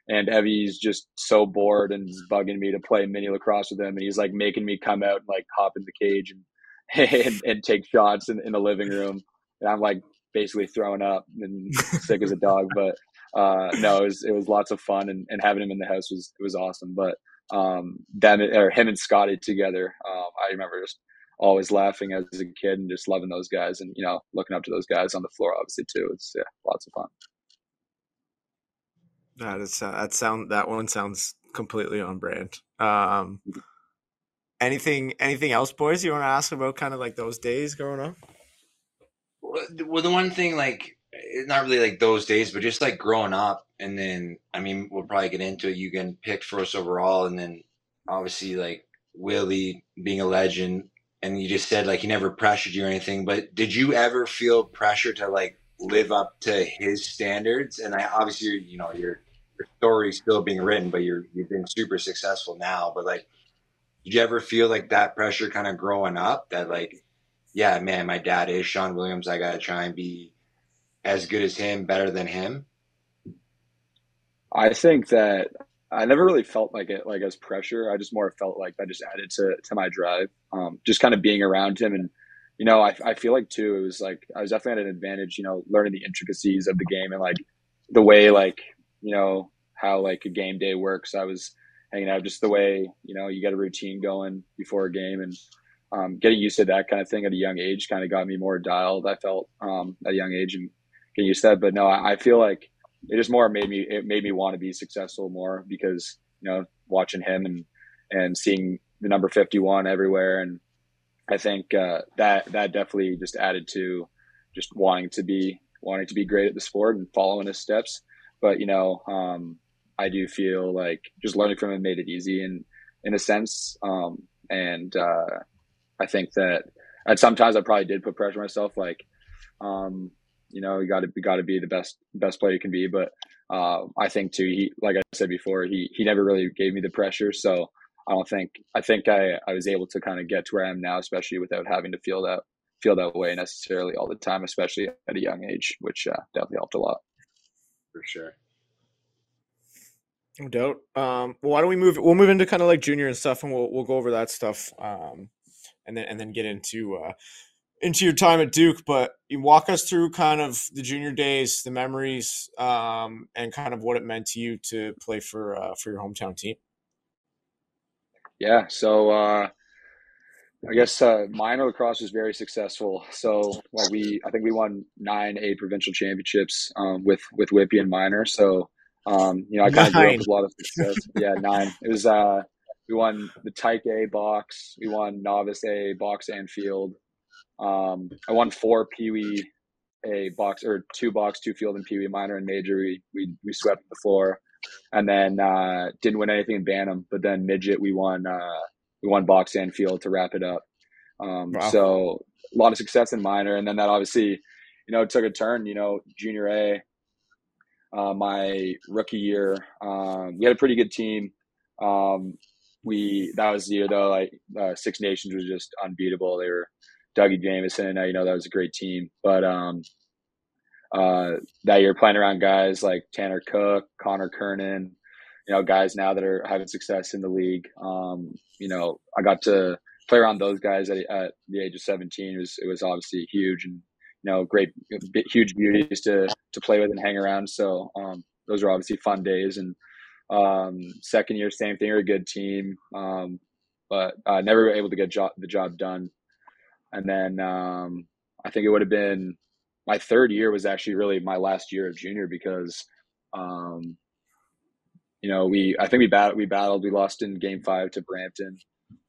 And Evie's just so bored and bugging me to play mini lacrosse with him, and he's like making me come out and like hop in the cage and and, and take shots in, in the living room, and I'm like basically throwing up and sick as a dog. But uh no, it was it was lots of fun, and, and having him in the house was it was awesome. But um them or him and Scotty together, um I remember just always laughing as a kid and just loving those guys, and, you know, looking up to those guys on the floor obviously too. It's yeah, lots of fun. That is that sound that one sounds completely on brand. Um, anything anything else, boys? You want to ask about kind of like those days growing up? Well, the one thing, like, not really like those days, but just like growing up, and then I mean we'll probably get into it. You getting picked first overall, and then obviously like Willie being a legend. And you just said like he never pressured you or anything, but did you ever feel pressure to like live up to his standards? And I obviously, you know, your your story's still being written, but you're you've been super successful now. But like, did you ever feel like that pressure kind of growing up? That like, yeah, man, my dad is Shawn Williams. I gotta try and be as good as him, better than him. I think that I never really felt like it, like as pressure. I just more felt like that just added to, to my drive, um, just kind of being around him. And, you know, I, I feel like too, it was like, I was definitely at an advantage, you know, learning the intricacies of the game and like the way, like, you know, how like a game day works. I was hanging out just the way, you know, you got a routine going before a game, and um, getting used to that kind of thing at a young age kind of got me more dialed. I felt um, at a young age and getting used to that. But no, I, I feel like, it just more made me, it made me want to be successful more because, you know, watching him and, and seeing the number fifty-one everywhere. And I think uh, that, that definitely just added to just wanting to be, wanting to be great at the sport and following his steps. But, you know, um, I do feel like just learning from him made it easy in, in a sense. Um, and uh, I think that at sometimes I probably did put pressure on myself, like, um, you know, you got to, you got to be the best, best player you can be. But uh, I think too, he, like I said before, he, he never really gave me the pressure. So I don't think, I think I, I was able to kind of get to where I am now, especially without having to feel that, feel that way necessarily all the time, especially at a young age, which uh, definitely helped a lot. For sure. No doubt. Um, well, why don't we move, we'll move into kind of like junior and stuff, and we'll, we'll go over that stuff. Um, and then, and then get into, uh, into your time at Duke. But you walk us through kind of the junior days, the memories, um, and kind of what it meant to you to play for, uh, for your hometown team. Yeah. So, uh, I guess, uh, minor lacrosse was very successful. So well, we, I think we won nine, eight provincial championships, um, with, with Whitby and minor. So, um, you know, I kind of grew up with a lot of success. Yeah. Nine. It was, uh, we won the Tyke A box. We won novice A box and field. Um, I won four Pee Wee A box, or two box, two field, and Pee Wee minor and major. We, we, we swept the floor, and then, uh, didn't win anything in Bantam, but then midget, we won, uh, we won box and field to wrap it up. Um, wow. So a lot of success in minor. And then that obviously, you know, took a turn, you know, junior A, uh, my rookie year, um, we had a pretty good team. Um, we, that was the year though, like, uh, Six Nations was just unbeatable. They were, Dougie Jamison, you know, that was a great team. But um, uh, that year playing around guys like Tanner Cook, Connor Kernan, you know, guys now that are having success in the league. Um, you know, I got to play around those guys at, at the age of seventeen. It was, it was obviously huge, and, you know, great, huge beauties to, to play with and hang around. So um, those were obviously fun days. And um, second year, same thing, we were a good team, um, but uh, never were able to get jo- the job done. And then um, I think it would have been my third year was actually really my last year of junior because, um, you know, we I think we battled, we battled, we lost in game five to Brampton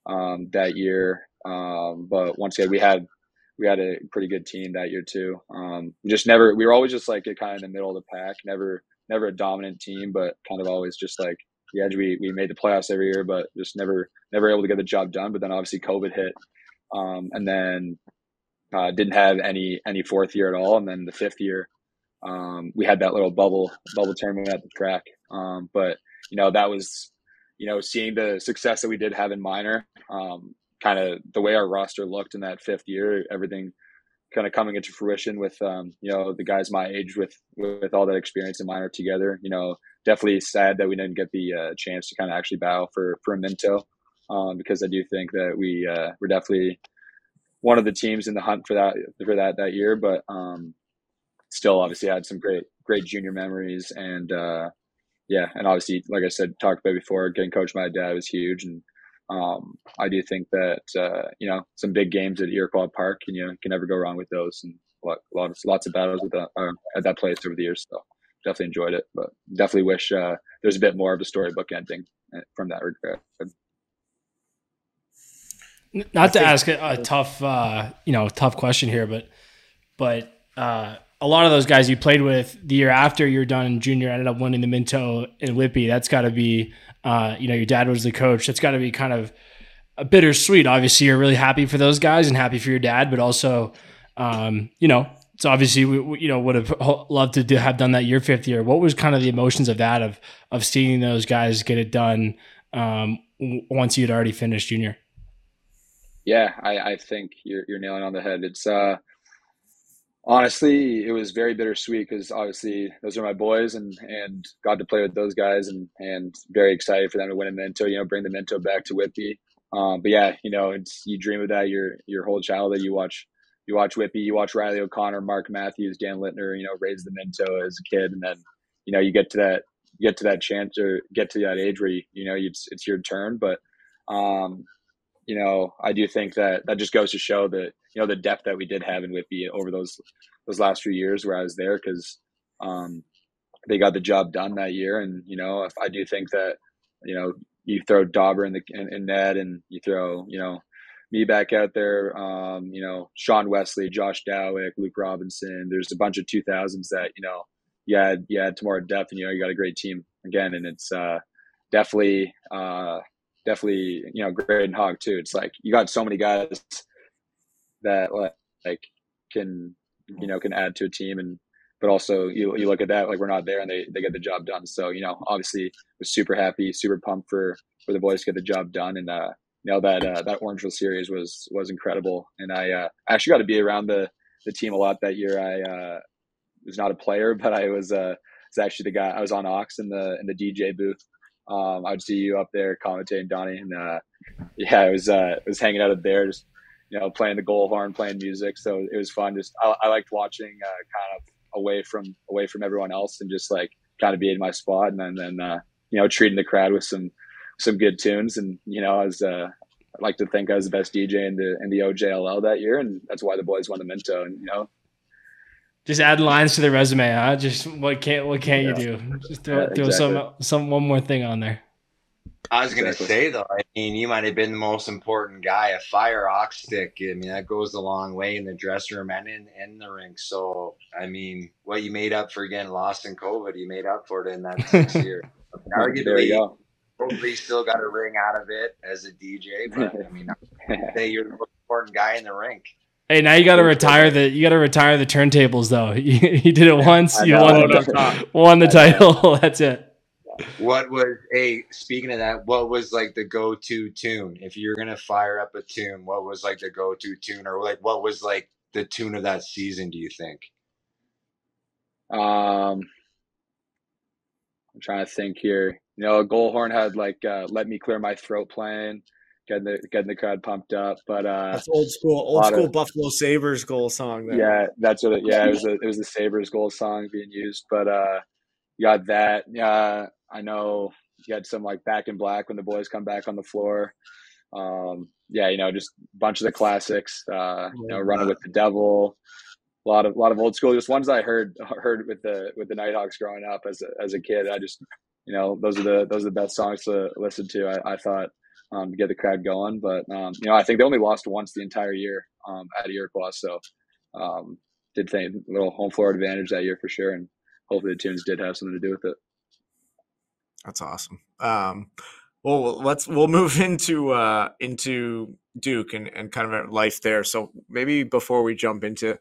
um, that year. Um, but once again, we had we had a pretty good team that year too. Um, we just never we were always just like kind of in the middle of the pack, never never a dominant team, but kind of always just like the edge. We we made the playoffs every year, but just never never able to get the job done. But then obviously COVID hit. Um, and then, uh, didn't have any, any fourth year at all. And then the fifth year, um, we had that little bubble, bubble tournament at the track. Um, but you know, that was, you know, seeing the success that we did have in minor, um, kind of the way our roster looked in that fifth year, everything kind of coming into fruition with, um, you know, the guys my age with, with all that experience in minor together, you know, definitely sad that we didn't get the uh, chance to kind of actually battle for, for a Minto. Um, because I do think that we uh, were definitely one of the teams in the hunt for that for that that year, but um, still obviously had some great great junior memories, and uh, yeah, and obviously like I said, talked about before, getting coached by my dad was huge, and um, I do think that uh, you know some big games at Iroquois Park, and you know, can never go wrong with those, and lots lots of battles with that, uh, at that place over the years. So definitely enjoyed it, but definitely wish uh, there's a bit more of a storybook ending from that regard. Not to ask a, a tough, uh, you know, tough question here, but but uh, a lot of those guys you played with the year after you were done in junior ended up winning the Minto in Whitby. That's got to be, uh, you know, your dad was the coach. That's got to be kind of a bittersweet. Obviously, you're really happy for those guys and happy for your dad, but also, um, you know, it's obviously we, we you know would have loved to do, have done that your fifth year. What was kind of the emotions of that of of seeing those guys get it done um, once you'd already finished junior? Yeah, I, I think you're, you're nailing on the head. It's uh, honestly, it was very bittersweet because obviously those are my boys, and, and got to play with those guys, and, and very excited for them to win a Minto. You know, bring the Minto back to Whitby. Um, but yeah, you know, it's you dream of that your your whole childhood. You watch you watch Whitby, you watch Riley O'Connor, Mark Matthews, Dan Littner. You know, raise the Minto as a kid, and then you know you get to that you get to that chance or get to that age where you, you know it's it's your turn, but. Um, You know, I do think that that just goes to show that, you know, the depth that we did have in Whitby over those those last few years where I was there, because um, they got the job done that year. And, you know, if I do think that, you know, you throw Dauber in the in, in net, and you throw, you know, me back out there, um, you know, Sean Wesley, Josh Dowick, Luke Robinson. There's a bunch of two thousands that, you know, you had, you had more depth, and, you know, you got a great team again. And it's uh, definitely uh, – definitely, you know, Graydon Hogg too. It's like you got so many guys that like can, you know, can add to a team, and but also you you look at that like we're not there, and they, they get the job done. So, you know, obviously was super happy, super pumped for, for the boys to get the job done, and uh, you know that uh, that Orangeville series was was incredible, and I uh, actually got to be around the, the team a lot that year. I uh, was not a player, but I was uh, was actually the guy. I was on Ox in the in the D J booth. Um, I'd see you up there commentating, Donnie, and uh, yeah, I was uh, was hanging out up there, just you know, playing the goal horn, playing music. So it was fun. Just I, I liked watching, uh, kind of away from away from everyone else, and just like kind of be in my spot, and then, then uh, you know, treating the crowd with some some good tunes. And you know, I was uh, I like to think I was the best D J in the in the O J L L that year, and that's why the boys won the Minto. And you know, just add lines to the resume, huh? Just what can't what can't yeah. you do? Just throw, yeah, throw exactly. some some one more thing on there. I was gonna exactly. say though, I mean, you might have been the most important guy. A fire ox stick, I mean, that goes a long way in the dressing room and in, in the rink. So, I mean, what you made up for getting lost in COVID, you made up for it in that six year. I mean, arguably, there you go. Hopefully, still got a ring out of it as a D J. But I mean, I would say you're the most important guy in the rink. Hey, now you got to retire the you got to retire the turntables though. You, you did it once, you won the, won the title. That's it. What was hey? Speaking of that, what was like the go-to tune if you're gonna fire up a tune? What was like the go-to tune, or like what was like the tune of that season? Do you think? Um, I'm trying to think here. You know, Goldhorn had like uh, "Let Me Clear My Throat" playing. Getting the getting the crowd pumped up, but uh, that's old school, old school of, Buffalo Sabres goal song. There. Yeah, that's what. It, yeah, it was a, it was the Sabres goal song being used, but uh, you got that. Yeah, I know you had some like Back in Black when the boys come back on the floor. Um, yeah, you know, just a bunch of the classics. Uh, you know, Running with the Devil. A lot of lot of old school, just ones I heard heard with the with the Nighthawks growing up as a, as a kid. I just you know those are the those are the best songs to listen to. I, I thought. Um, to get the crowd going, but um, you know, I think they only lost once the entire year um, at Iroquois, so um, did think a little home floor advantage that year for sure, and hopefully the tunes did have something to do with it. That's awesome. Um, well, let's we'll move into uh, into Duke and, and kind of life there. So maybe before we jump into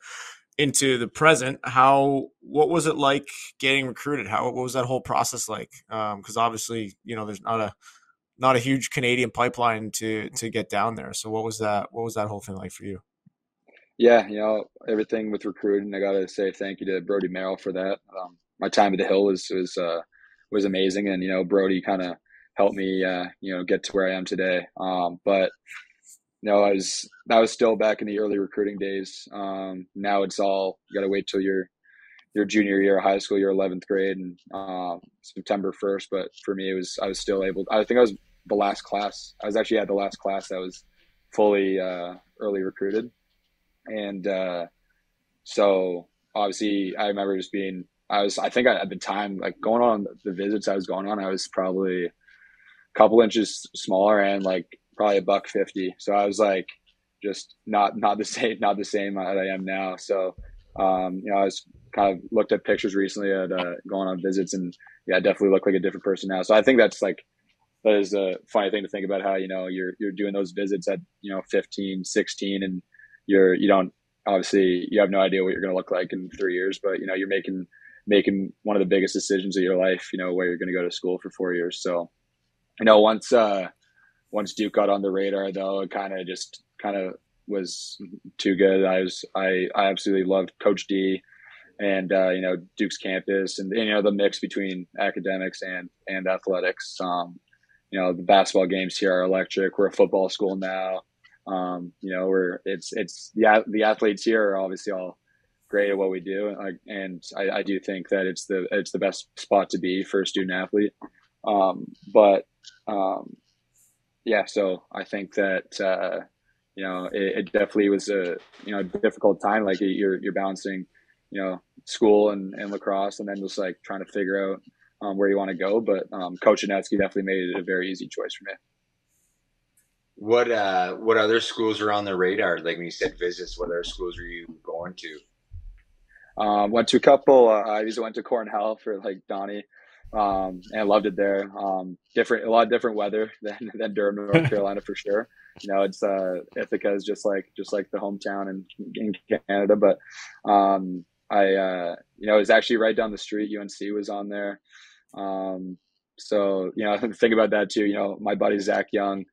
into the present, how what was it like getting recruited? How what was that whole process like? Because um, obviously, you know, there's not a not a huge Canadian pipeline to, to get down there. So what was that, what was that whole thing like for you? Yeah. You know, everything with recruiting, I got to say thank you to Brody Merrill for that. Um, my time at the Hill was, was, uh, was amazing. And, you know, Brody kind of helped me, uh, you know, get to where I am today. Um, but you know, I was, I was still back in the early recruiting days. Um, now it's all, you got to wait till you're, your junior year of high school, your eleventh grade, and um, September first. But for me, it was I was still able. I think I was the last class. I was actually at the last class that was fully uh, early recruited, and uh, so obviously I remember just being I was, I think I, at the time, like going on the visits I was going on, I was probably a couple inches smaller and like probably a buck fifty. So I was like, just not, not the same, not the same as I am now. So, um, you know, I was kind of looked at pictures recently at uh, going on visits, and yeah, I definitely look like a different person now. So I think that's like, that is a funny thing to think about, how, you know, you're, you're doing those visits at, you know, fifteen, sixteen, and you're, you don't, obviously you have no idea what you're going to look like in three years, but you know, you're making, making one of the biggest decisions of your life, you know, where you're going to go to school for four years. So, you know, once, uh, once Duke got on the radar though, it kind of just kind of was too good. I was, I, I absolutely loved Coach D and, uh, you know, Duke's campus and, and, you know, the mix between academics and, and athletics. Um, you know, the basketball games here are electric. We're a football school now. Um, you know, we're, it's, it's the, the athletes here are obviously all great at what we do. And I, and I, I do think that it's the, it's the best spot to be for a student athlete. Um, but, um, yeah, so I think that, uh, you know, it, it definitely was a, you know, difficult time. Like you're, you're balancing, you know, school and, and lacrosse, and then just like trying to figure out um, where you want to go. But um, Coach Netsky definitely made it a very easy choice for me. What uh, what other schools are on the radar? Like when you said visits, what other schools are you going to? Um, went to a couple. Uh, I just went to Cornell for like Donnie, um, and I loved it there. Um, different, a lot of different weather than, than Durham, North Carolina for sure. You know, it's uh, Ithaca is just like just like the hometown in, in Canada. But um, I uh, you know, it was actually right down the street. U N C was on there, um, so you know, think about that too. You know, my buddy Zach Young,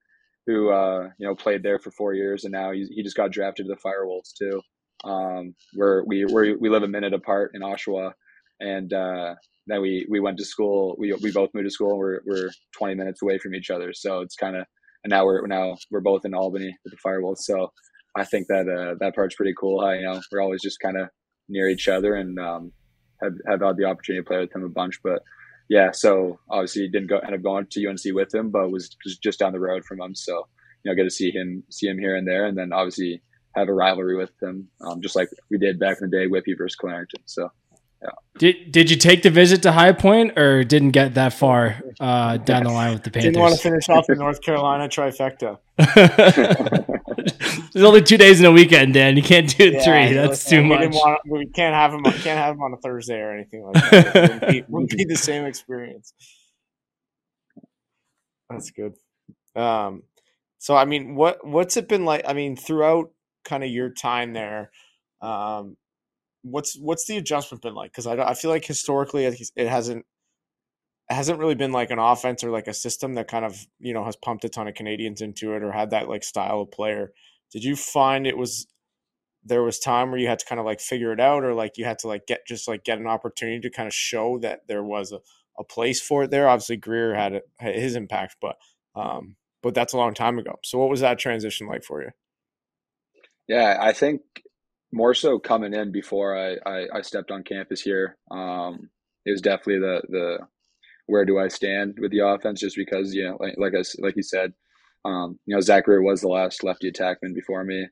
who, uh, you know, played there for four years. And now he, he just got drafted to the Firewolves too. Um, where we, we, we live a minute apart in Oshawa. And, uh, then we, we went to school. We, we both moved to school. And we're, we're twenty minutes away from each other. So it's kind of, and now we're, now we're both in Albany with the Firewolves. So I think that, uh, that part's pretty cool. I, you know, we're always just kind of near each other, and, um, have, have had the opportunity to play with them a bunch, but, yeah, so obviously didn't go end up going to U N C with him, but was just down the road from him. So, you know, get to see him, see him here and there, and then obviously have a rivalry with him, um, just like we did back in the day, Whitby versus Clarendon. So, yeah. Did Did you take the visit to High Point, or didn't get that far uh, down the line with the Panthers? Didn't want to finish off the North Carolina trifecta. There's only two days in a weekend, Dan. You can't do yeah, three. That's too much. We, want, we can't have him. Can't have him on a Thursday or anything like that. It wouldn't be, it wouldn't be the same experience. That's good. Um, so, I mean, what what's it been like? I mean, throughout kind of your time there, um, what's what's the adjustment been like? Because I I feel like historically it hasn't it hasn't really been like an offense or like a system that kind of, you know, has pumped a ton of Canadians into it or had that like style of player. Did you find it was there was time where you had to kind of like figure it out, or like you had to like get just like get an opportunity to kind of show that there was a, a place for it there? Obviously, Greer had, it, had his impact, but um, but that's a long time ago. So what was that transition like for you? Yeah, I think more so coming in before I, I, I stepped on campus here, um, it was definitely the the where do I stand with the offense, just because, you know, like like I, like you said. Um, you know, Zach Greer was the last lefty attackman before me,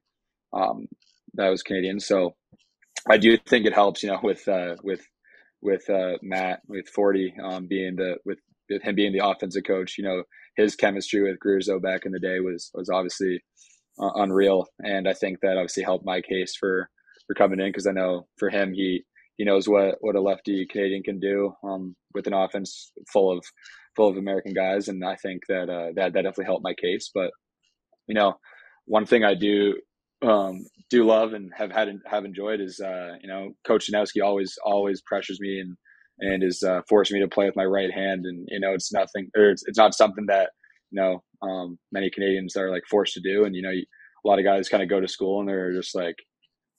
um, that was Canadian. So I do think it helps, you know, with, uh, with, with, uh, Matt, with forty, um, being the, with, with him being the offensive coach, you know, his chemistry with Grierzo back in the day was, was obviously uh, unreal. And I think that obviously helped my case for, for coming in. Cause I know for him, he, he knows what, what a lefty Canadian can do, um, with an offense full of, full of American guys. And I think that, uh, that, that definitely helped my case. But, you know, one thing I do, um, do love and have had, have enjoyed is, uh, you know, Coach Netsky always, always pressures me and, and is, uh, forcing me to play with my right hand. And, you know, it's nothing, or it's, it's not something that, you know, um, many Canadians are like forced to do. And, you know, you, a lot of guys kind of go to school and they're just like,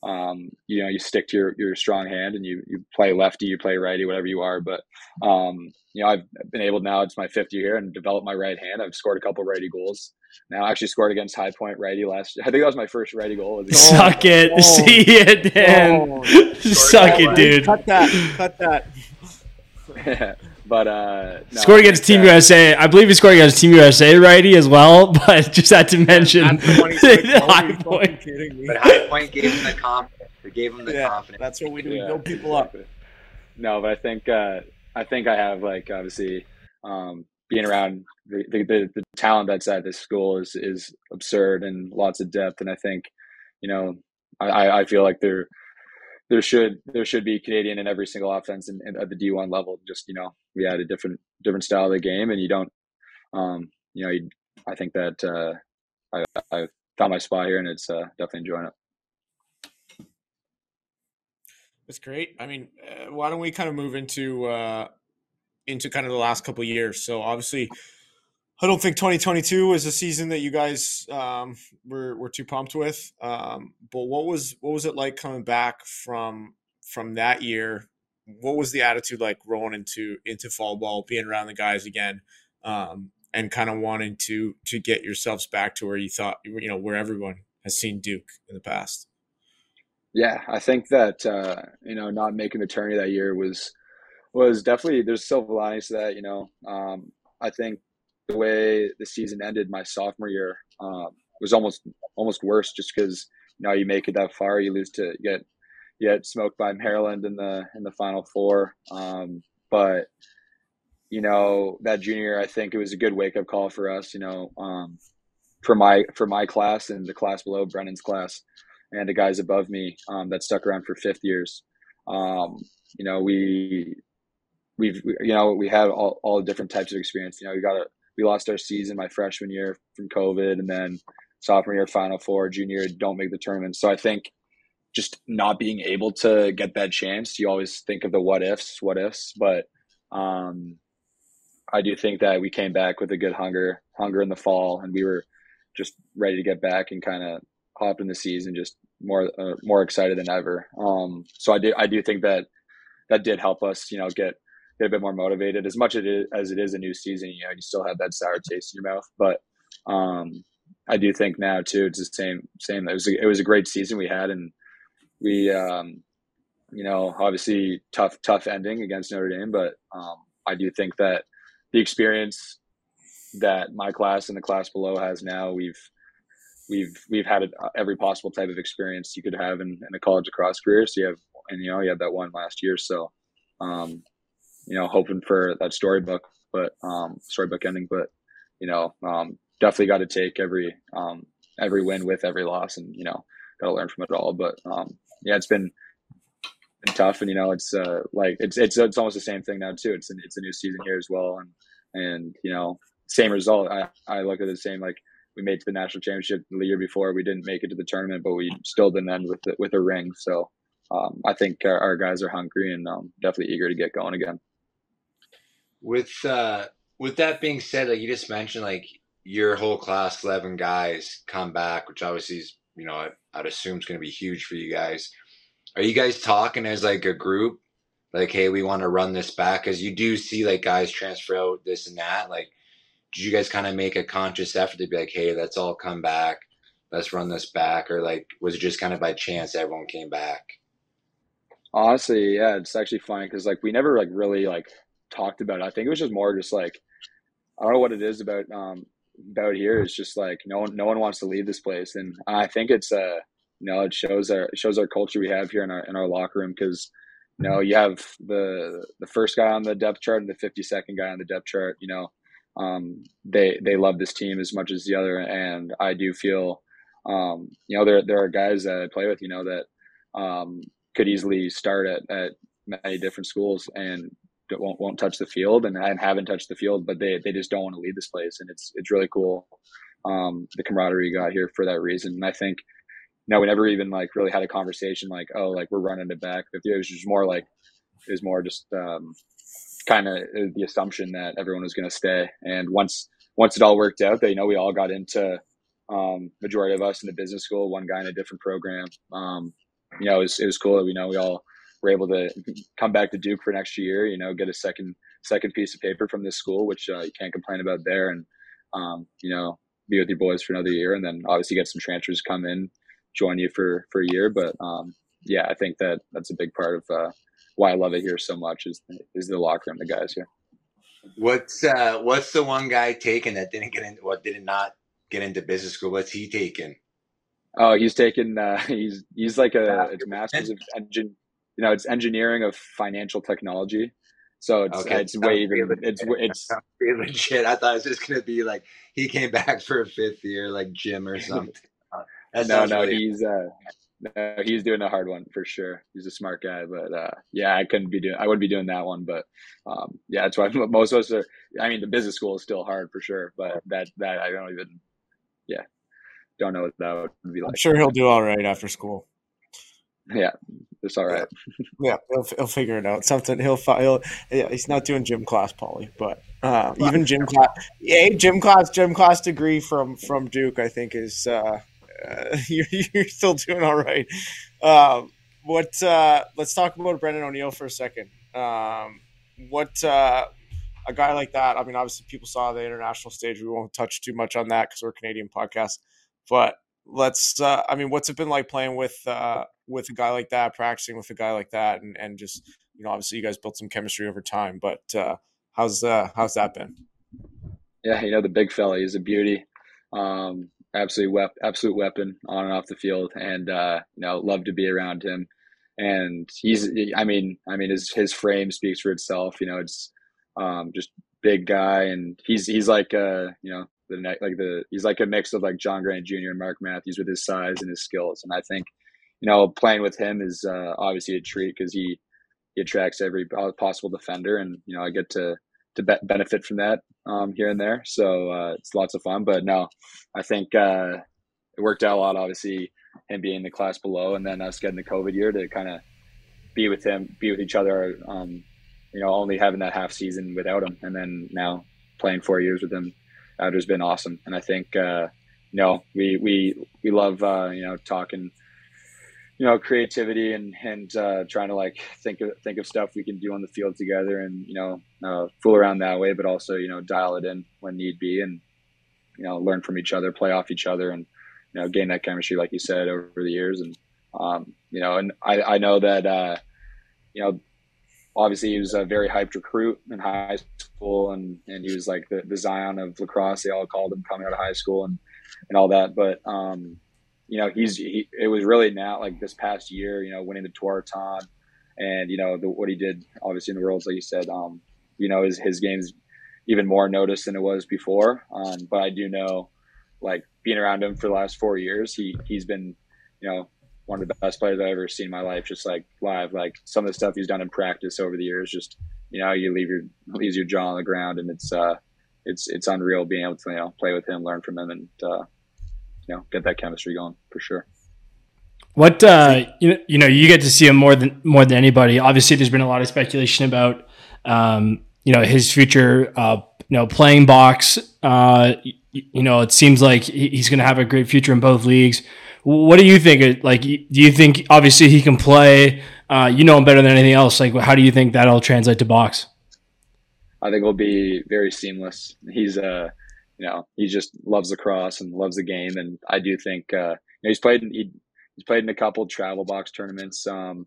um, you know, you stick to your, your strong hand and you, you play lefty, you play righty, whatever you are. But, um, you know, I've been able now, it's my fifth year, and develop my right hand. I've scored a couple righty goals. Now I actually scored against High Point righty last year. I think that was my first righty goal. Suck oh, it. Oh, See it, Dan. Oh. Suck it, dude. Cut that. Cut that. Yeah, but uh, no, scored against Team U S A. I believe he scored against Team U S A righty as well, but just had to mention High Point. But High Point gave him the confidence. They gave him the yeah, confidence. That's what we do. We yeah. build people up. no, but I think uh, I think I have, like, obviously um, being around the, the the talent that's at this school is is absurd, and lots of depth. And I think, you know, I, I feel like there there should there should be Canadian in every single offense and at the D one level. Just, you know, we had a different different style of the game, and you don't um, you know you, I think that uh, I I found my spot here, and it's uh, definitely enjoying it. That's great. I mean, uh, why don't we kind of move into uh, into kind of the last couple of years? So obviously, I don't think twenty twenty-two was a season that you guys um, were were too pumped with. Um, but what was what was it like coming back from from that year? What was the attitude like rolling into into fall ball, being around the guys again, um, and kind of wanting to to get yourselves back to where you thought, you know, where everyone has seen Duke in the past? Yeah, I think that, uh, you know, not making the tourney that year was was definitely, there's silver linings to that, you know. Um, I think the way the season ended my sophomore year um, was almost almost worse, just because, you know, you make it that far, you lose to get get smoked by Maryland in the in the Final Four. Um, but, you know, that junior year, I think it was a good wake-up call for us, you know, um, for my for my class and the class below, Brennan's class, and the guys above me um, that stuck around for fifth years. Um, you know, we, we've, we, you know, we have all, all different types of experience. You know, we got a, we lost our season my freshman year from COVID, and then sophomore year, Final Four, junior year, don't make the tournament. So I think just not being able to get that chance, you always think of the what ifs, what ifs. But um, I do think that we came back with a good hunger, hunger in the fall, and we were just ready to get back and kind of hopped in the season, just more uh, more excited than ever. Um, so I do I do think that that did help us, you know, get, get a bit more motivated. As much as it is, as it is a new season, you know, you still have that sour taste in your mouth. But um, I do think now too, it's the same same. It was a, it was a great season we had, and we, um, you know, obviously tough tough ending against Notre Dame. But um, I do think that the experience that my class and the class below has now, we've We've we've had every possible type of experience you could have in, in a college lacrosse career. So you have, and you know, you had that one last year. So, um, you know, hoping for that storybook, but um, storybook ending. But you know, um, definitely got to take every um, every win with every loss, and you know, got to learn from it all. But um, yeah, it's been, been tough, and you know, it's uh, like it's it's it's almost the same thing now too. It's an, it's a new season here as well, and and you know, same result. I I look at the same like. We made it to the national championship the year before. We didn't make it to the tournament, but we still didn't end with the, with a ring. So um, I think our, our guys are hungry and um, definitely eager to get going again. With uh, with that being said, like you just mentioned, like your whole class, eleven guys, come back, which obviously is, you know, I, I'd assume is going to be huge for you guys. Are you guys talking as like a group, like, hey, we want to run this back? Because you do see like guys transfer out this and that, like. Did you guys kind of make a conscious effort to be like, hey, let's all come back, let's run this back? Or like, was it just kind of by chance everyone came back? Honestly, yeah, it's actually funny because like we never like really like talked about it. I think it was just more just like, I don't know what it is about um about here. It's just like no one no one wants to leave this place, and I think it's uh you know, it shows our it shows our culture we have here in our in our locker room, because you know, you have the the first guy on the depth chart and the fifty-second guy on the depth chart. You know. Um, they, they love this team as much as the other. And I do feel, um, you know, there, there are guys that I play with, you know, that, um, could easily start at, at many different schools and won't, won't touch the field and, and haven't touched the field, but they, they just don't want to leave this place. And it's, it's really cool. Um, the camaraderie you got here for that reason. And I think, you know, we never even like really had a conversation like, oh, like we're running it back. It was just more like, it was more just, um, kind of the assumption that everyone was going to stay. And once, once it all worked out that, you know, we all got into, um, majority of us in the business school, one guy in a different program. Um, you know, it was, it was cool that, you know, we all were able to come back to Duke for next year, you know, get a second, second piece of paper from this school, which uh, you can't complain about there. And, um, you know, be with your boys for another year, and then obviously get some transfers come in, join you for, for a year. But, um, yeah, I think that that's a big part of, uh, why I love it here so much is is the locker room, the guys here. What's uh, what's the one guy taking that didn't get into, what did not get into business school? What's he taking? Oh, he's taking uh, he's he's like a it's master's of engine you know, it's engineering of financial technology. So it's okay. it's way even it's it's legit. I thought it was just gonna be like he came back for a fifth year, like Jim or something. That no, no, really he's uh, no, he's doing a hard one for sure. He's a smart guy, but uh, yeah, I couldn't be doing. I wouldn't be doing that one, but um, yeah, that's why most of us are. I mean, the business school is still hard for sure, but that that I don't even. Yeah, don't know what that would be like. I'm sure he'll do all right after school. Yeah, it's all right. Yeah, he'll he'll figure it out. Something he'll he'll he's not doing gym class poly, but uh, even gym class, yeah, gym class, gym class degree from from Duke, I think is uh, uh, you're, you're still doing all right. Uh, what? Uh, let's talk about Brendan O'Neill for a second. Um, what? Uh, a guy like that. I mean, obviously, people saw the international stage. We won't touch too much on that because we're a Canadian podcast, but. Let's. Uh, I mean, what's it been like playing with uh, with a guy like that, practicing with a guy like that, and, and just you know, obviously, you guys built some chemistry over time. But uh, how's uh, how's that been? Yeah, you know, the big fella, he's a beauty, um, absolutely wep- absolute weapon on and off the field, and uh, you know, love to be around him. And he's, I mean, I mean, his his frame speaks for itself. You know, it's um, just big guy, and he's he's like uh, you know. The neck, like the he's like a mix of like John Grant Junior and Mark Matthews with his size and his skills, and I think you know playing with him is uh, obviously a treat because he he attracts every possible defender, and you know I get to to be- benefit from that um, here and there, so uh, it's lots of fun. But no, I think uh, it worked out a lot. Obviously, him being the class below, and then us getting the COVID year to kind of be with him, be with each other. Um, you know, only having that half season without him, and then now playing four years with him. Uh, it has been awesome, and I think uh, you know we we we love uh, you know talking, you know creativity and and uh, trying to like think of think of stuff we can do on the field together, and you know uh, fool around that way, but also you know dial it in when need be, and you know learn from each other, play off each other, and you know gain that chemistry like you said over the years, and um, you know and I I know that uh, you know. Obviously, he was a very hyped recruit in high school, and, and he was like the, the Zion of lacrosse. They all called him coming out of high school and, and all that. But, um, you know, he's he, it was really now like this past year, you know, winning the Tuaraton and, you know, the, what he did, obviously, in the Worlds, like you said, um, you know, his, his game's even more noticed than it was before. Um, but I do know, like, being around him for the last four years, he, he's been, you know, one of the best players I've ever seen in my life, just like live, like some of the stuff he's done in practice over the years, just, you know, you leave your, leaves your jaw on the ground, and it's, uh, it's, it's unreal being able to, you know, play with him, learn from him, and, uh, you know, get that chemistry going for sure. What, uh, you, you know, you get to see him more than, more than anybody. Obviously there's been a lot of speculation about, um, you know, his future, uh, you know, playing box, uh, you, you know, it seems like he's going to have a great future in both leagues. What do you think? Like, do you think obviously he can play? Uh, you know him better than anything else. Like, how do you think that'll translate to box? I think it'll be very seamless. He's uh, you know, he just loves lacrosse and loves the game, and I do think uh, you know, he's played in he, he's played in a couple travel box tournaments um,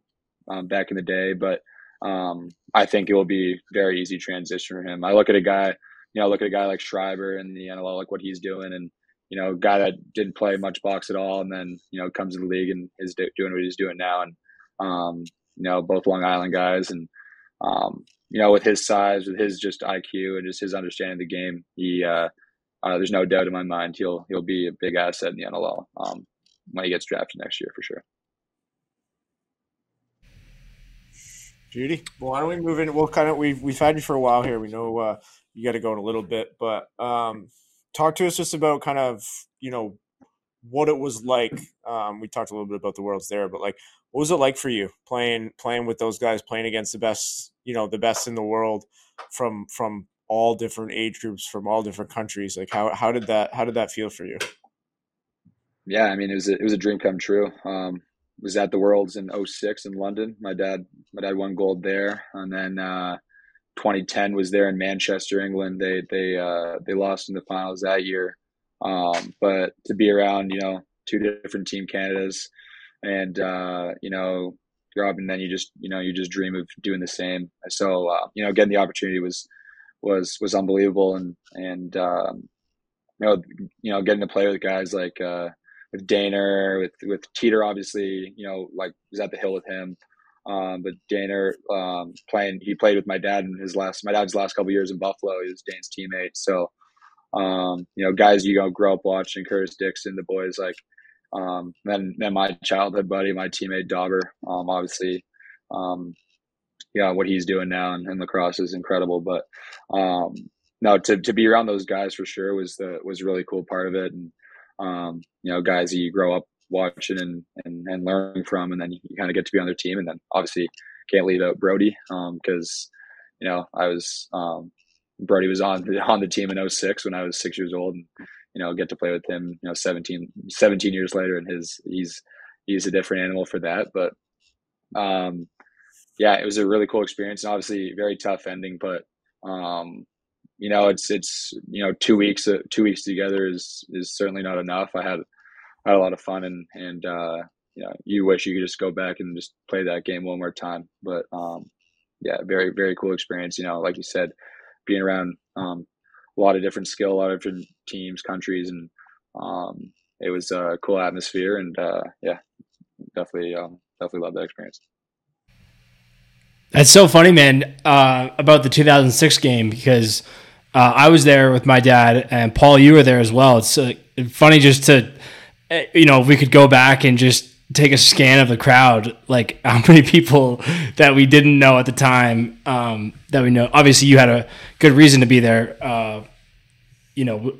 um, back in the day, but um, I think it will be very easy transition for him. I look at a guy, you know, I look at a guy like Schreiber in the N L L, like what he's doing, and. You know, guy that didn't play much box at all, and then you know comes to the league and is do- doing what he's doing now. And um, you know, both Long Island guys, and um, you know, with his size, with his just I Q and just his understanding of the game, he uh, uh, there's no doubt in my mind he'll he'll be a big asset in the N L L um, when he gets drafted next year for sure. Judy, well, why don't we move in? We'll kind of we've we've had you for a while here. We know uh, you got to go in a little bit, but. Um, Talk to us just about kind of, you know, what it was like. Um, we talked a little bit about the Worlds there, but like, what was it like for you playing, playing with those guys, playing against the best, you know, the best in the world from, from all different age groups, from all different countries? Like how, how did that, how did that feel for you? Yeah. I mean, it was, a, it was a dream come true. Um, it was at the Worlds in oh six in London. My dad, my dad won gold there. And then, uh, twenty ten was there in Manchester, England. They they uh, they lost in the finals that year, um, but to be around, you know, two different Team Canadas, and uh, you know, you're up, and then you just you know you just dream of doing the same. So uh, you know, getting the opportunity was was was unbelievable, and and um, you know you know getting to play with guys like uh, with Daner, with with Teeter, obviously, you know, like was at the Hill with him. Um, but Daner, um, playing, he played with my dad in his last, my dad's last couple of years in Buffalo. He was Dane's teammate. So, um, you know, guys, you know, grow up watching Curtis Dixon, the boys, like, um, then, then my childhood buddy, my teammate Dauber, um, obviously, um, yeah, what he's doing now in, in lacrosse is incredible. But, um, no, to, to be around those guys for sure was the, was a really cool part of it. And, um, you know, guys that you grow up watching and, and, and learning from, and then you kind of get to be on their team. And then obviously can't leave out Brody, um, cause you know, I was, um, Brody was on the, on the team in oh six when I was six years old, and, you know, get to play with him, you know, seventeen, seventeen years later, and his, he's, he's a different animal for that. But, um, yeah, it was a really cool experience, and obviously very tough ending, but, um, you know, it's, it's, you know, two weeks, uh, two weeks together is, is certainly not enough. I had, I had a lot of fun, and, and, uh, you know, you wish you could just go back and just play that game one more time. But, um, yeah, very, very cool experience. You know, like you said, being around, um, a lot of different skill, a lot of different teams, countries, and, um, it was a cool atmosphere, and, uh, yeah, definitely, um, definitely loved that experience. That's so funny, man, uh, about the two thousand six game, because uh, I was there with my dad, and Paul, you were there as well. It's uh, funny just to, you know, if we could go back and just take a scan of the crowd, like how many people that we didn't know at the time, um, that we know. Obviously, you had a good reason to be there. Uh, you know,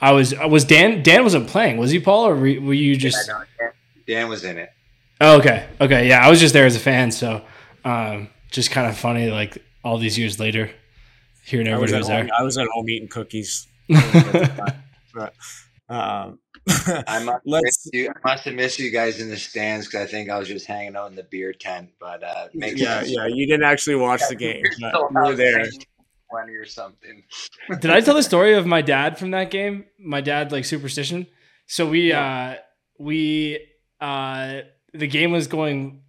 I was, was Dan, Dan wasn't playing, was he, Paul, or were you just? Yeah, no, Dan was in it. Oh, okay. Okay. Yeah. I was just there as a fan, so. Um, just kind of funny, like all these years later, hearing everybody was there. I was at home eating cookies. but, um, I, must miss you, I must have missed you guys in the stands, because I think I was just hanging out in the beer tent. But uh, makes yeah, sense. yeah, you didn't actually watch yeah, the game. But you were there. twenty or something. Did I tell the story of my dad from that game? My dad, like superstition. So we, yeah. uh, we, uh, the game was going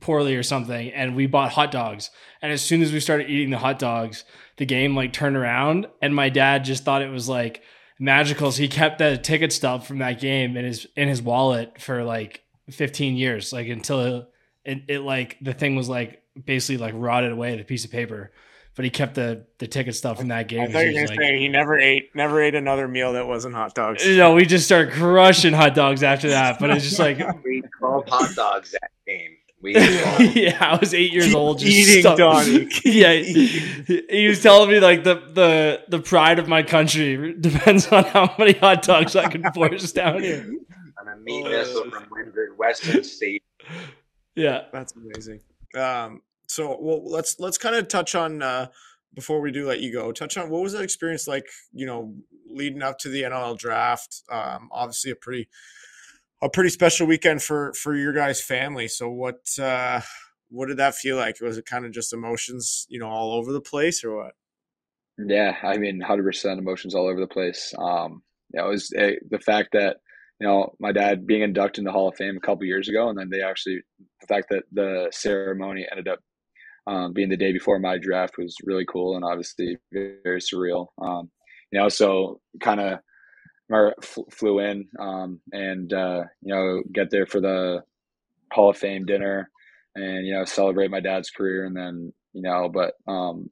poorly or something, and we bought hot dogs, and as soon as we started eating the hot dogs, the game like turned around, and my dad just thought it was like magical, so he kept the ticket stub from that game in his in his wallet for like fifteen years, like until it, it like the thing was like basically like rotted away, the piece of paper, but he kept the the ticket stub from that game. I thought you were gonna say he never ate never ate another meal that wasn't hot dogs. You know, we just started crushing hot dogs after that, but it's just like we called hot dogs that game. We yeah, I was eight years old. Just eating stuff. Donnie. yeah, he, he was telling me like the, the the pride of my country depends on how many hot dogs I can force down here. On a meat uh, vessel from Windsor, Western State. Yeah, that's amazing. Um, so well, let's let's kind of touch on uh, before we do let you go. Touch on what was that experience like? You know, leading up to the N L L draft. Um, obviously, a pretty. A pretty special weekend for, for your guys' family. So what uh, what did that feel like? Was it kind of just emotions, you know, all over the place, or what? Yeah, I mean, one hundred percent emotions all over the place. Um, yeah, it was uh, the fact that, you know, my dad being inducted in the Hall of Fame a couple of years ago, and then they actually the fact that the ceremony ended up um, being the day before my draft was really cool, and obviously very, very surreal. Um, you know, so kind of. Or flew in um, and, uh, you know, get there for the Hall of Fame dinner and, you know, celebrate my dad's career. And then, you know, but, um,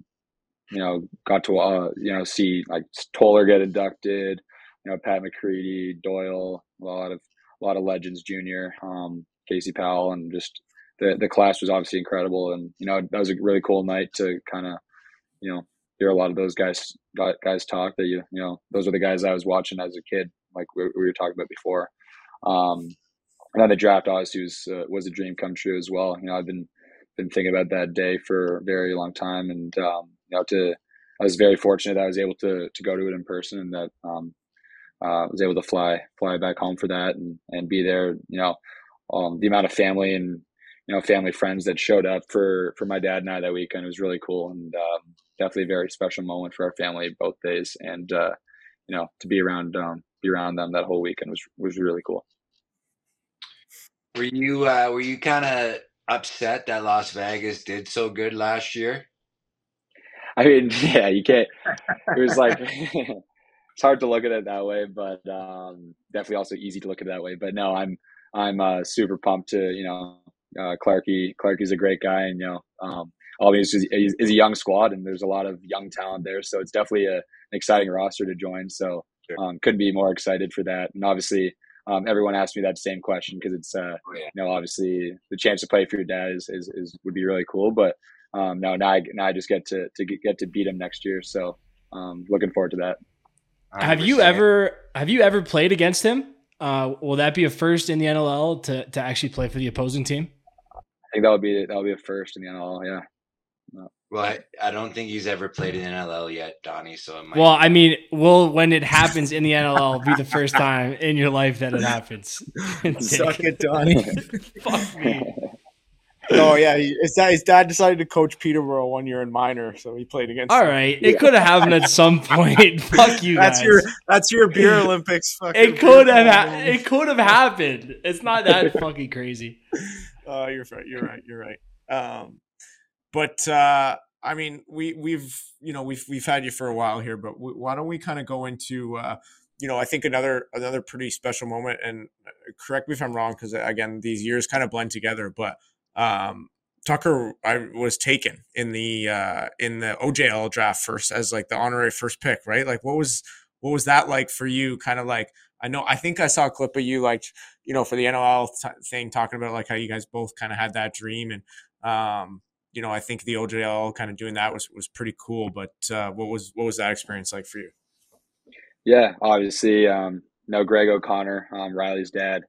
you know, got to, uh, you know, see like Toller get inducted, you know, Pat McCready, Doyle, a lot of, a lot of legends, Junior, um, Casey Powell, and just the, the class was obviously incredible. And, you know, that was a really cool night to kind of, you know, hear a lot of those guys guys talk that you you know those are the guys I was watching as a kid, like we, we were talking about before. Um, and then the draft obviously was uh, was a dream come true as well. You know, I've been been thinking about that day for a very long time, and um, you know, to I was very fortunate that I was able to to go to it in person, and that um, uh, I was able to fly fly back home for that and and be there. You know, um, the amount of family and you know family friends that showed up for for my dad and I that weekend, it was really cool, and. Um, Definitely a very special moment for our family both days, and uh, you know, to be around um, be around them that whole weekend was was really cool. Were you uh, were you kind of upset that Las Vegas did so good last year? I mean, yeah, you can't. It was like it's hard to look at it that way, but um, definitely also easy to look at it that way. But no, I'm I'm uh, super pumped to you know uh, Clarkey. Clarkey's a great guy, and you know, um, obviously is, is a young squad, and there's a lot of young talent there. So it's definitely a, an exciting roster to join. So um, couldn't be more excited for that. And obviously, um, everyone asked me that same question because it's, uh, oh, yeah. you know, obviously the chance to play for your dad is is, is would be really cool. But um, no, now I now I just get to to get, get to beat him next year. So um, looking forward to that. one hundred percent. Have you ever have you ever played against him? Uh, will that be a first in the N L L to, to actually play for the opposing team? I think that would be that would be a first in the N L L. Yeah. No. Well, I, I don't think he's ever played in N L L yet, Donnie. So it might well, be. I mean, will when it happens in the N L L be the first time in your life that it happens? Suck it, Donnie. Fuck me. Oh yeah, he, his, dad, his dad decided to coach Peterborough one year in minor, so he played against. All him. Right, it yeah. could have happened at some point. Fuck you. That's guys. your that's your beer Olympics. Fucking it could have ha- it could have happened. It's not that fucking crazy. Oh, uh, you're right. You're right. You're right. Um, but uh, I mean, we we've you know we've we've had you for a while here, but we, why don't we kind of go into uh, you know I think another another pretty special moment, and correct me if I'm wrong, because again these years kind of blend together, but. Um, Tucker, I was taken in the uh, in the O J L draft first as like the honorary first pick, right? Like, what was what was that like for you? Kind of like, I know, I think I saw a clip of you, like, you know, for the N L L t- thing, talking about like how you guys both kind of had that dream, and um, you know, I think the O J L kind of doing that was was pretty cool. But uh, what was what was that experience like for you? Yeah, obviously, um, no, Greg O'Connor, um, Riley's dad.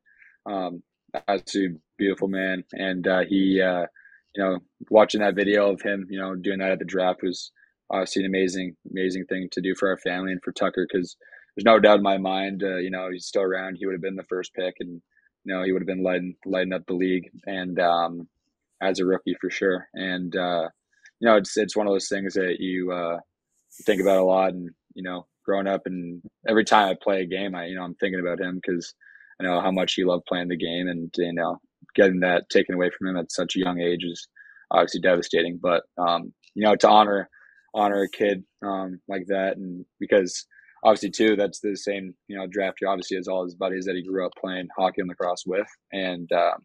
Um, Absolutely beautiful man, and uh, he, uh, you know, watching that video of him, you know, doing that at the draft was obviously an amazing, amazing thing to do for our family and for Tucker, because there's no doubt in my mind, uh, you know, he's still around, he would have been the first pick, and you know, he would have been lighting lighting up the league, and um, as a rookie for sure, and uh, you know, it's it's one of those things that you uh, think about a lot, and you know, growing up, and every time I play a game, I you know, I'm thinking about him because. I know how much he loved playing the game, and you know, getting that taken away from him at such a young age is obviously devastating. But um, you know, to honor honor a kid um, like that, and because obviously too, that's the same you know draft year obviously as all his buddies that he grew up playing hockey and lacrosse with, and um,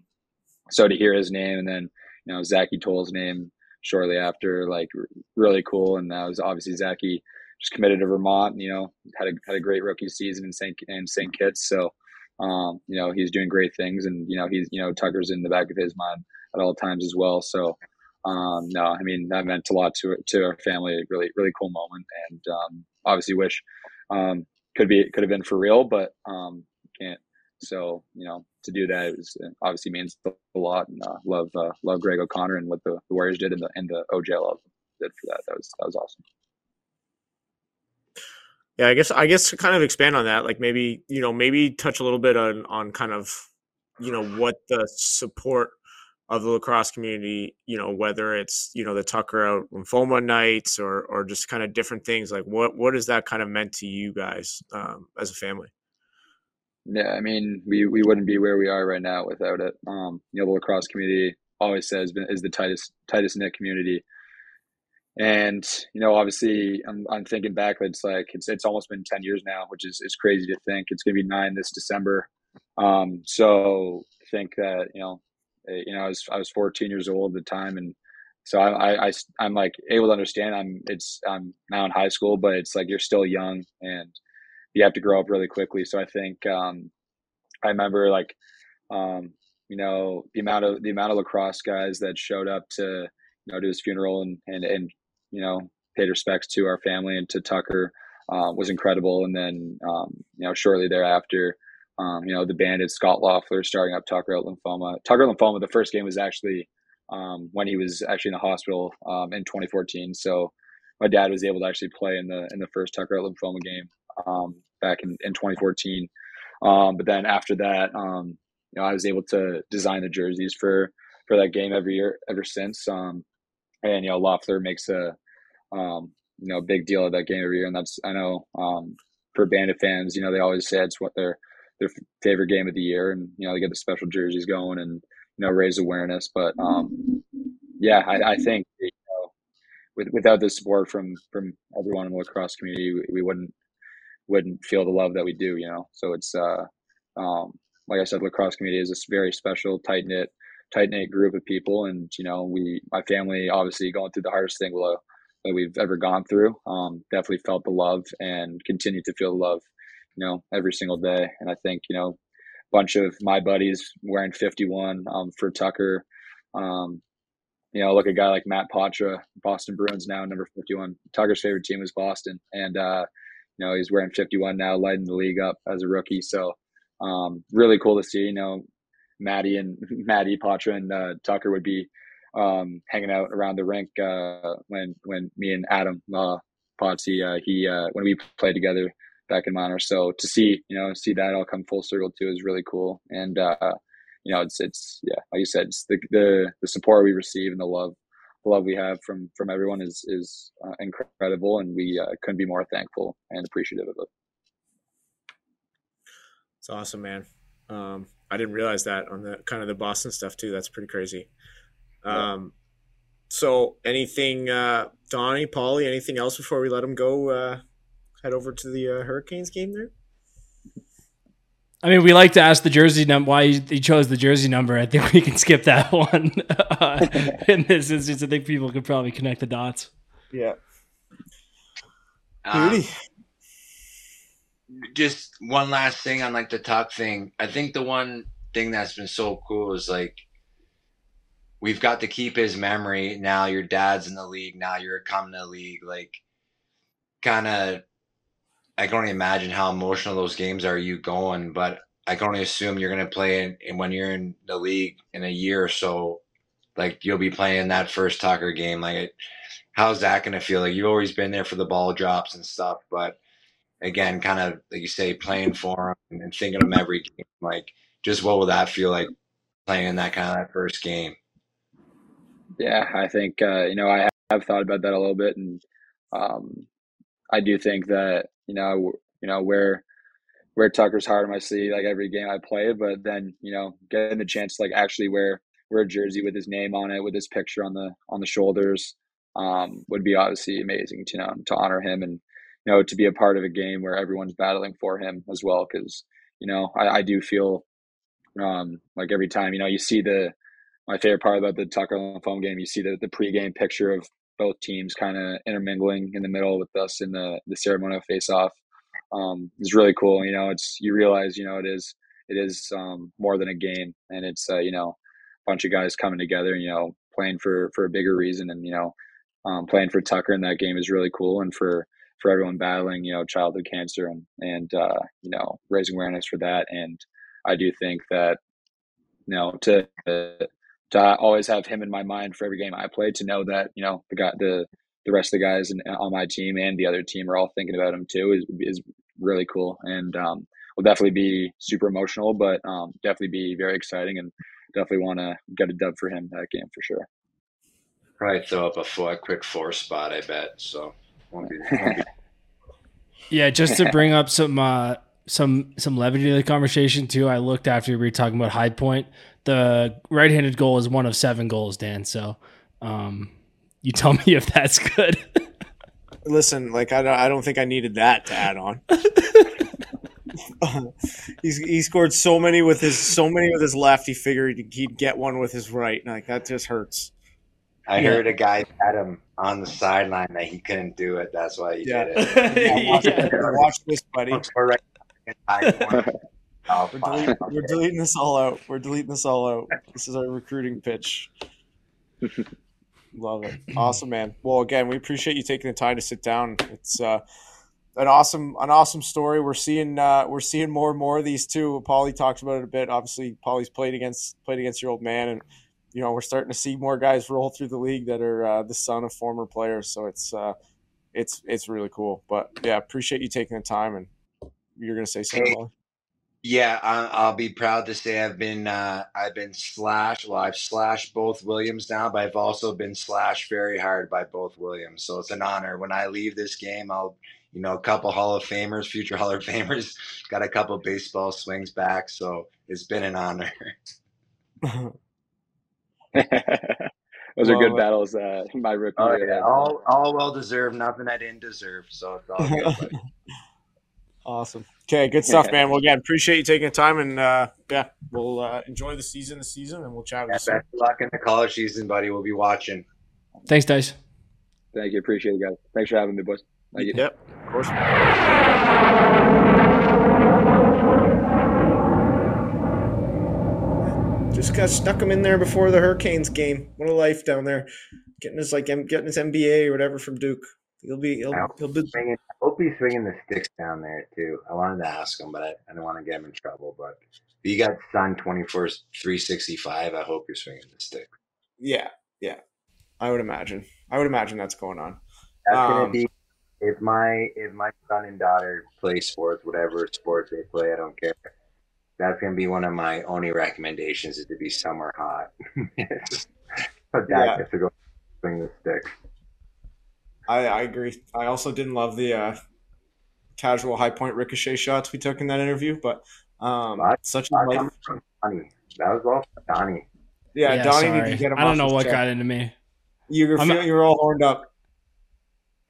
so to hear his name, and then you know Zachy Toll's name shortly after, like really cool. And that was obviously Zachy just committed to Vermont, and, you know, had a had a great rookie season in Saint in Saint Kitts, so. Um, you know, he's doing great things, and, you know, he's, you know, Tucker's in the back of his mind at all times as well. So, um, no, I mean, that meant a lot to, to our family, really, really cool moment. And, um, obviously wish, um, could be, could have been for real, but, um, can't. So, you know, to do that, it was it obviously means a lot, and, uh, love, uh, love Greg O'Connor and what the, the Warriors did, and the, and the O J L did for that. That was, that was awesome. Yeah, I guess I guess to kind of expand on that, like maybe, you know, maybe touch a little bit on, on kind of, you know, what the support of the lacrosse community, you know, whether it's, you know, the Tucker Out Lymphoma nights or or just kind of different things, like what what has that kind of meant to you guys um, as a family? Yeah, I mean, we, we wouldn't be where we are right now without it. Um, you know, the lacrosse community always says is the tightest tightest knit community. And, you know, obviously I'm, I'm thinking back, it's like, it's, it's almost been ten years now, which is, is crazy to think. It's going to be nine this December. Um, so I think that, you know, you know, I was, I was fourteen years old at the time. And so I, I, I I'm like able to understand I'm, it's, I'm now in high school, but it's like, you're still young and you have to grow up really quickly. So I think, um, I remember like, um, you know, the amount of, the amount of lacrosse guys that showed up to, you know, to his funeral and, and, and, you know, paid respects to our family and to Tucker uh, was incredible. And then, um, you know, shortly thereafter, um, you know, the Bandits, Scott Loeffler starting up Tucker Out Lymphoma. Tucker Lymphoma, the first game was actually um, when he was actually in the hospital um, in twenty fourteen. So my dad was able to actually play in the in the first Tucker Out Lymphoma game um, back in, in twenty fourteen. Um, but then after that, um, you know, I was able to design the jerseys for, for that game every year ever since. Um, And, you know, Loeffler makes a, um, you know, big deal of that game every year. And that's, I know, um, for Bandit fans, you know, they always say it's what their their favorite game of the year. And, you know, they get the special jerseys going and, you know, raise awareness. But, um, yeah, I, I think, you know, with, without the support from, from everyone in the lacrosse community, we, we wouldn't wouldn't feel the love that we do, you know. So it's, uh, um, like I said, lacrosse community is a very special, tight-knit tight-knit group of people. And, you know, we, my family, obviously going through the hardest thing below that we've ever gone through. Um, definitely felt the love and continue to feel the love, you know, every single day. And I think, you know, a bunch of my buddies wearing fifty-one um, for Tucker. Um, you know, look at a guy like Matt Poitras, Boston Bruins now, number fifty-one. Tucker's favorite team was Boston. And, uh, you know, he's wearing fifty-one now, lighting the league up as a rookie. So um, really cool to see, you know, Maddie and Maddie Poitras and uh, Tucker would be um, hanging out around the rink uh, when when me and Adam uh, Potsy, uh, he uh, when we played together back in minor. So to see, you know, see that all come full circle too is really cool. And uh, you know, it's it's yeah, like you said, it's the the, the support we receive and the love the love we have from from everyone is is uh, incredible, and we uh, couldn't be more thankful and appreciative of it. It's awesome, man. Um, I didn't realize that on the kind of the Boston stuff too. That's pretty crazy. Um, so anything, uh, Donnie, Paulie, anything else before we let them go, uh, head over to the uh, Hurricanes game there? I mean, we like to ask the jersey number, why he chose the jersey number. I think we can skip that one. uh, in this instance, I think people could probably connect the dots. Yeah. Um, just one last thing on like the Tuck thing. I think the one thing that's been so cool is like, we've got to keep his memory. Now your dad's in the league. Now you're coming to the league. Like, kind of, I can only imagine how emotional those games are you going, but I can only assume you're going to play in, in when you're in the league in a year or so, like you'll be playing that first Tucker game. Like, it, how's that going to feel? Like, you've always been there for the ball drops and stuff, but again, kind of, like you say, playing for him and thinking of him every game. Like, just what will that feel like playing that kind of that first game? Yeah, I think, uh, you know, I have thought about that a little bit. And um, I do think that, you know, you know, where, where Tucker's heart on my sleeve, like every game I play, but then, you know, getting the chance to like actually wear, wear a jersey with his name on it, with his picture on the, on the shoulders um, would be obviously amazing to, you know, to honor him and, you know, to be a part of a game where everyone's battling for him as well. Cause, you know, I, I do feel um, like every time, you know, you see the, my favorite part about the Tucker lymphoma game, you see the, the pregame picture of both teams kind of intermingling in the middle with us in the, the ceremonial face-off. Um, it's really cool. You know, it's, you realize, you know, it is, it is um, more than a game, and it's, uh, you know, a bunch of guys coming together and, you know, playing for, for a bigger reason. And, you know, um, playing for Tucker in that game is really cool. And for, for everyone battling, you know, childhood cancer and, and uh, you know, raising awareness for that. And I do think that, you know, to, uh, to always have him in my mind for every game I play, to know that, you know, the guy, the, the rest of the guys in, on my team and the other team are all thinking about him too is, is really cool. And um, will definitely be super emotional, but um, definitely be very exciting, and definitely want to get a dub for him that game for sure. Probably throw up a, four, a quick four spot, I bet. So won't be, won't be. Yeah, just to bring up some uh, some some levity to the conversation too. I looked after we were talking about High Point. The right-handed goal is one of seven goals, Dan. So, um, you tell me if that's good. Listen, like I don't, I don't think I needed that to add on. He's he scored so many with his so many with his left. He figured he'd get one with his right. Like, that just hurts. I yeah. heard a guy had him on the sideline that he couldn't do it. That's why he yeah. did it. Watch, yeah. watch this, buddy. Oh, we're, deleting, we're deleting this all out. We're deleting this all out. This is our recruiting pitch. Love it. Awesome, man. Well, again, we appreciate you taking the time to sit down. It's uh, an awesome, an awesome story. We're seeing, uh, we're seeing more and more of these too. Paulie talked about it a bit. Obviously, Paulie's played against, played against your old man, and you know, we're starting to see more guys roll through the league that are uh, the son of former players. So it's, uh, it's, it's really cool. But yeah, appreciate you taking the time. And you're gonna say something, Paulie? Yeah, I'll be proud to say I've been uh, I've been slashed. Well, I've slashed both Williams now, but I've also been slashed very hard by both Williams. So it's an honor. When I leave this game, I'll, you know, a couple Hall of Famers, future Hall of Famers, got a couple baseball swings back. So it's been an honor. Those well, are good battles. Uh, my rookie. Oh, yeah, all all well deserved. Nothing I didn't deserve. So it's all good. Awesome. Okay, good stuff, man. Well, again, appreciate you taking the time, and uh, yeah, we'll uh, enjoy the season this season, and we'll chat with yeah, you. Best of luck in the college season, buddy. We'll be watching. Thanks, Dice. Thank you. Appreciate it, guys. Thanks for having me, boys. Thank you. Yep, of course. Just got stuck him in there before the Hurricanes game. What a life down there, getting his like getting his M B A or whatever from Duke. He'll be. He'll, he'll be. I hope he's swinging the sticks down there too. I wanted to ask him, but I, I don't want to get him in trouble. But you got Sun twenty-four three sixty-five. I hope you're swinging the stick. Yeah, yeah. I would imagine. I would imagine that's going on. That's um, gonna be if my if my son and daughter play sports, whatever sport they play, I don't care. That's gonna be one of my only recommendations is to be somewhere hot. But dad gets to go swing the stick. I, I agree. I also didn't love the uh, casual high point ricochet shots we took in that interview, but um, that's such a life. Donnie. That was all for Donnie. Yeah, yeah Donnie sorry. Didn't get him. I don't know what chair. Got into me. You were feeling, you were all horned up.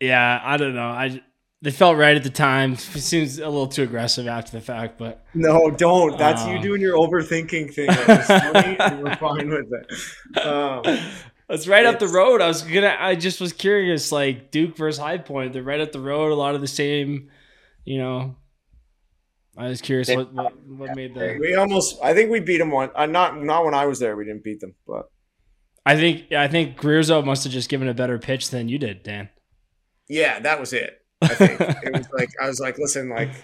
Yeah, I don't know. I they felt right at the time. It seems a little too aggressive after the fact, but no, don't. That's um, you doing your overthinking thing. It was funny, and we're fine with it. Um, It's right it's, up the road. I was gonna. I just was curious, like Duke versus High Point. They're right up the road. A lot of the same, you know. I was curious they, what, what what made that. We almost. I think we beat them one. Uh, not not when I was there. We didn't beat them, but I think I think Grierzo must have just given a better pitch than you did, Dan. Yeah, that was it. I think it was like I was like, listen, like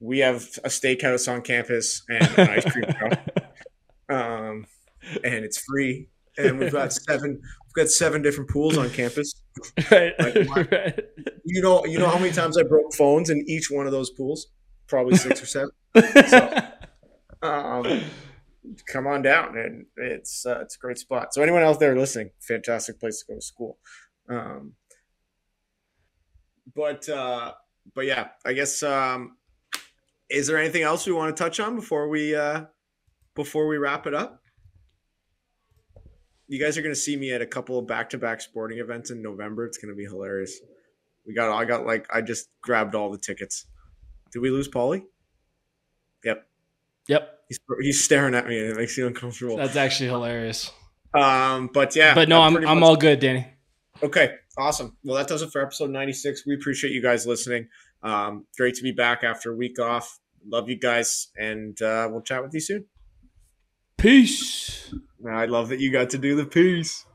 we have a steakhouse on campus and an ice cream truck, um, and it's free. And we've got seven, we've got seven different pools on campus. Right. Like my, right. You know, you know how many times I broke phones in each one of those pools? Probably six or seven. So, um, come on down, and it's uh, it's a great spot. So anyone out there listening, fantastic place to go to school. Um, but uh, but yeah, I guess um, is there anything else we want to touch on before we uh, before we wrap it up? You guys are going to see me at a couple of back-to-back sporting events in November. It's going to be hilarious. We got, I got like, I just grabbed all the tickets. Did we lose Paulie? Yep. Yep. He's he's staring at me and it makes me uncomfortable. That's actually hilarious. Um, but yeah. But no, I'm I'm, I'm all good, Danny. Okay. Awesome. Well, that does it for episode ninety-six. We appreciate you guys listening. Um, great to be back after a week off. Love you guys. And uh, we'll chat with you soon. Peace. I love that you got to do the peace.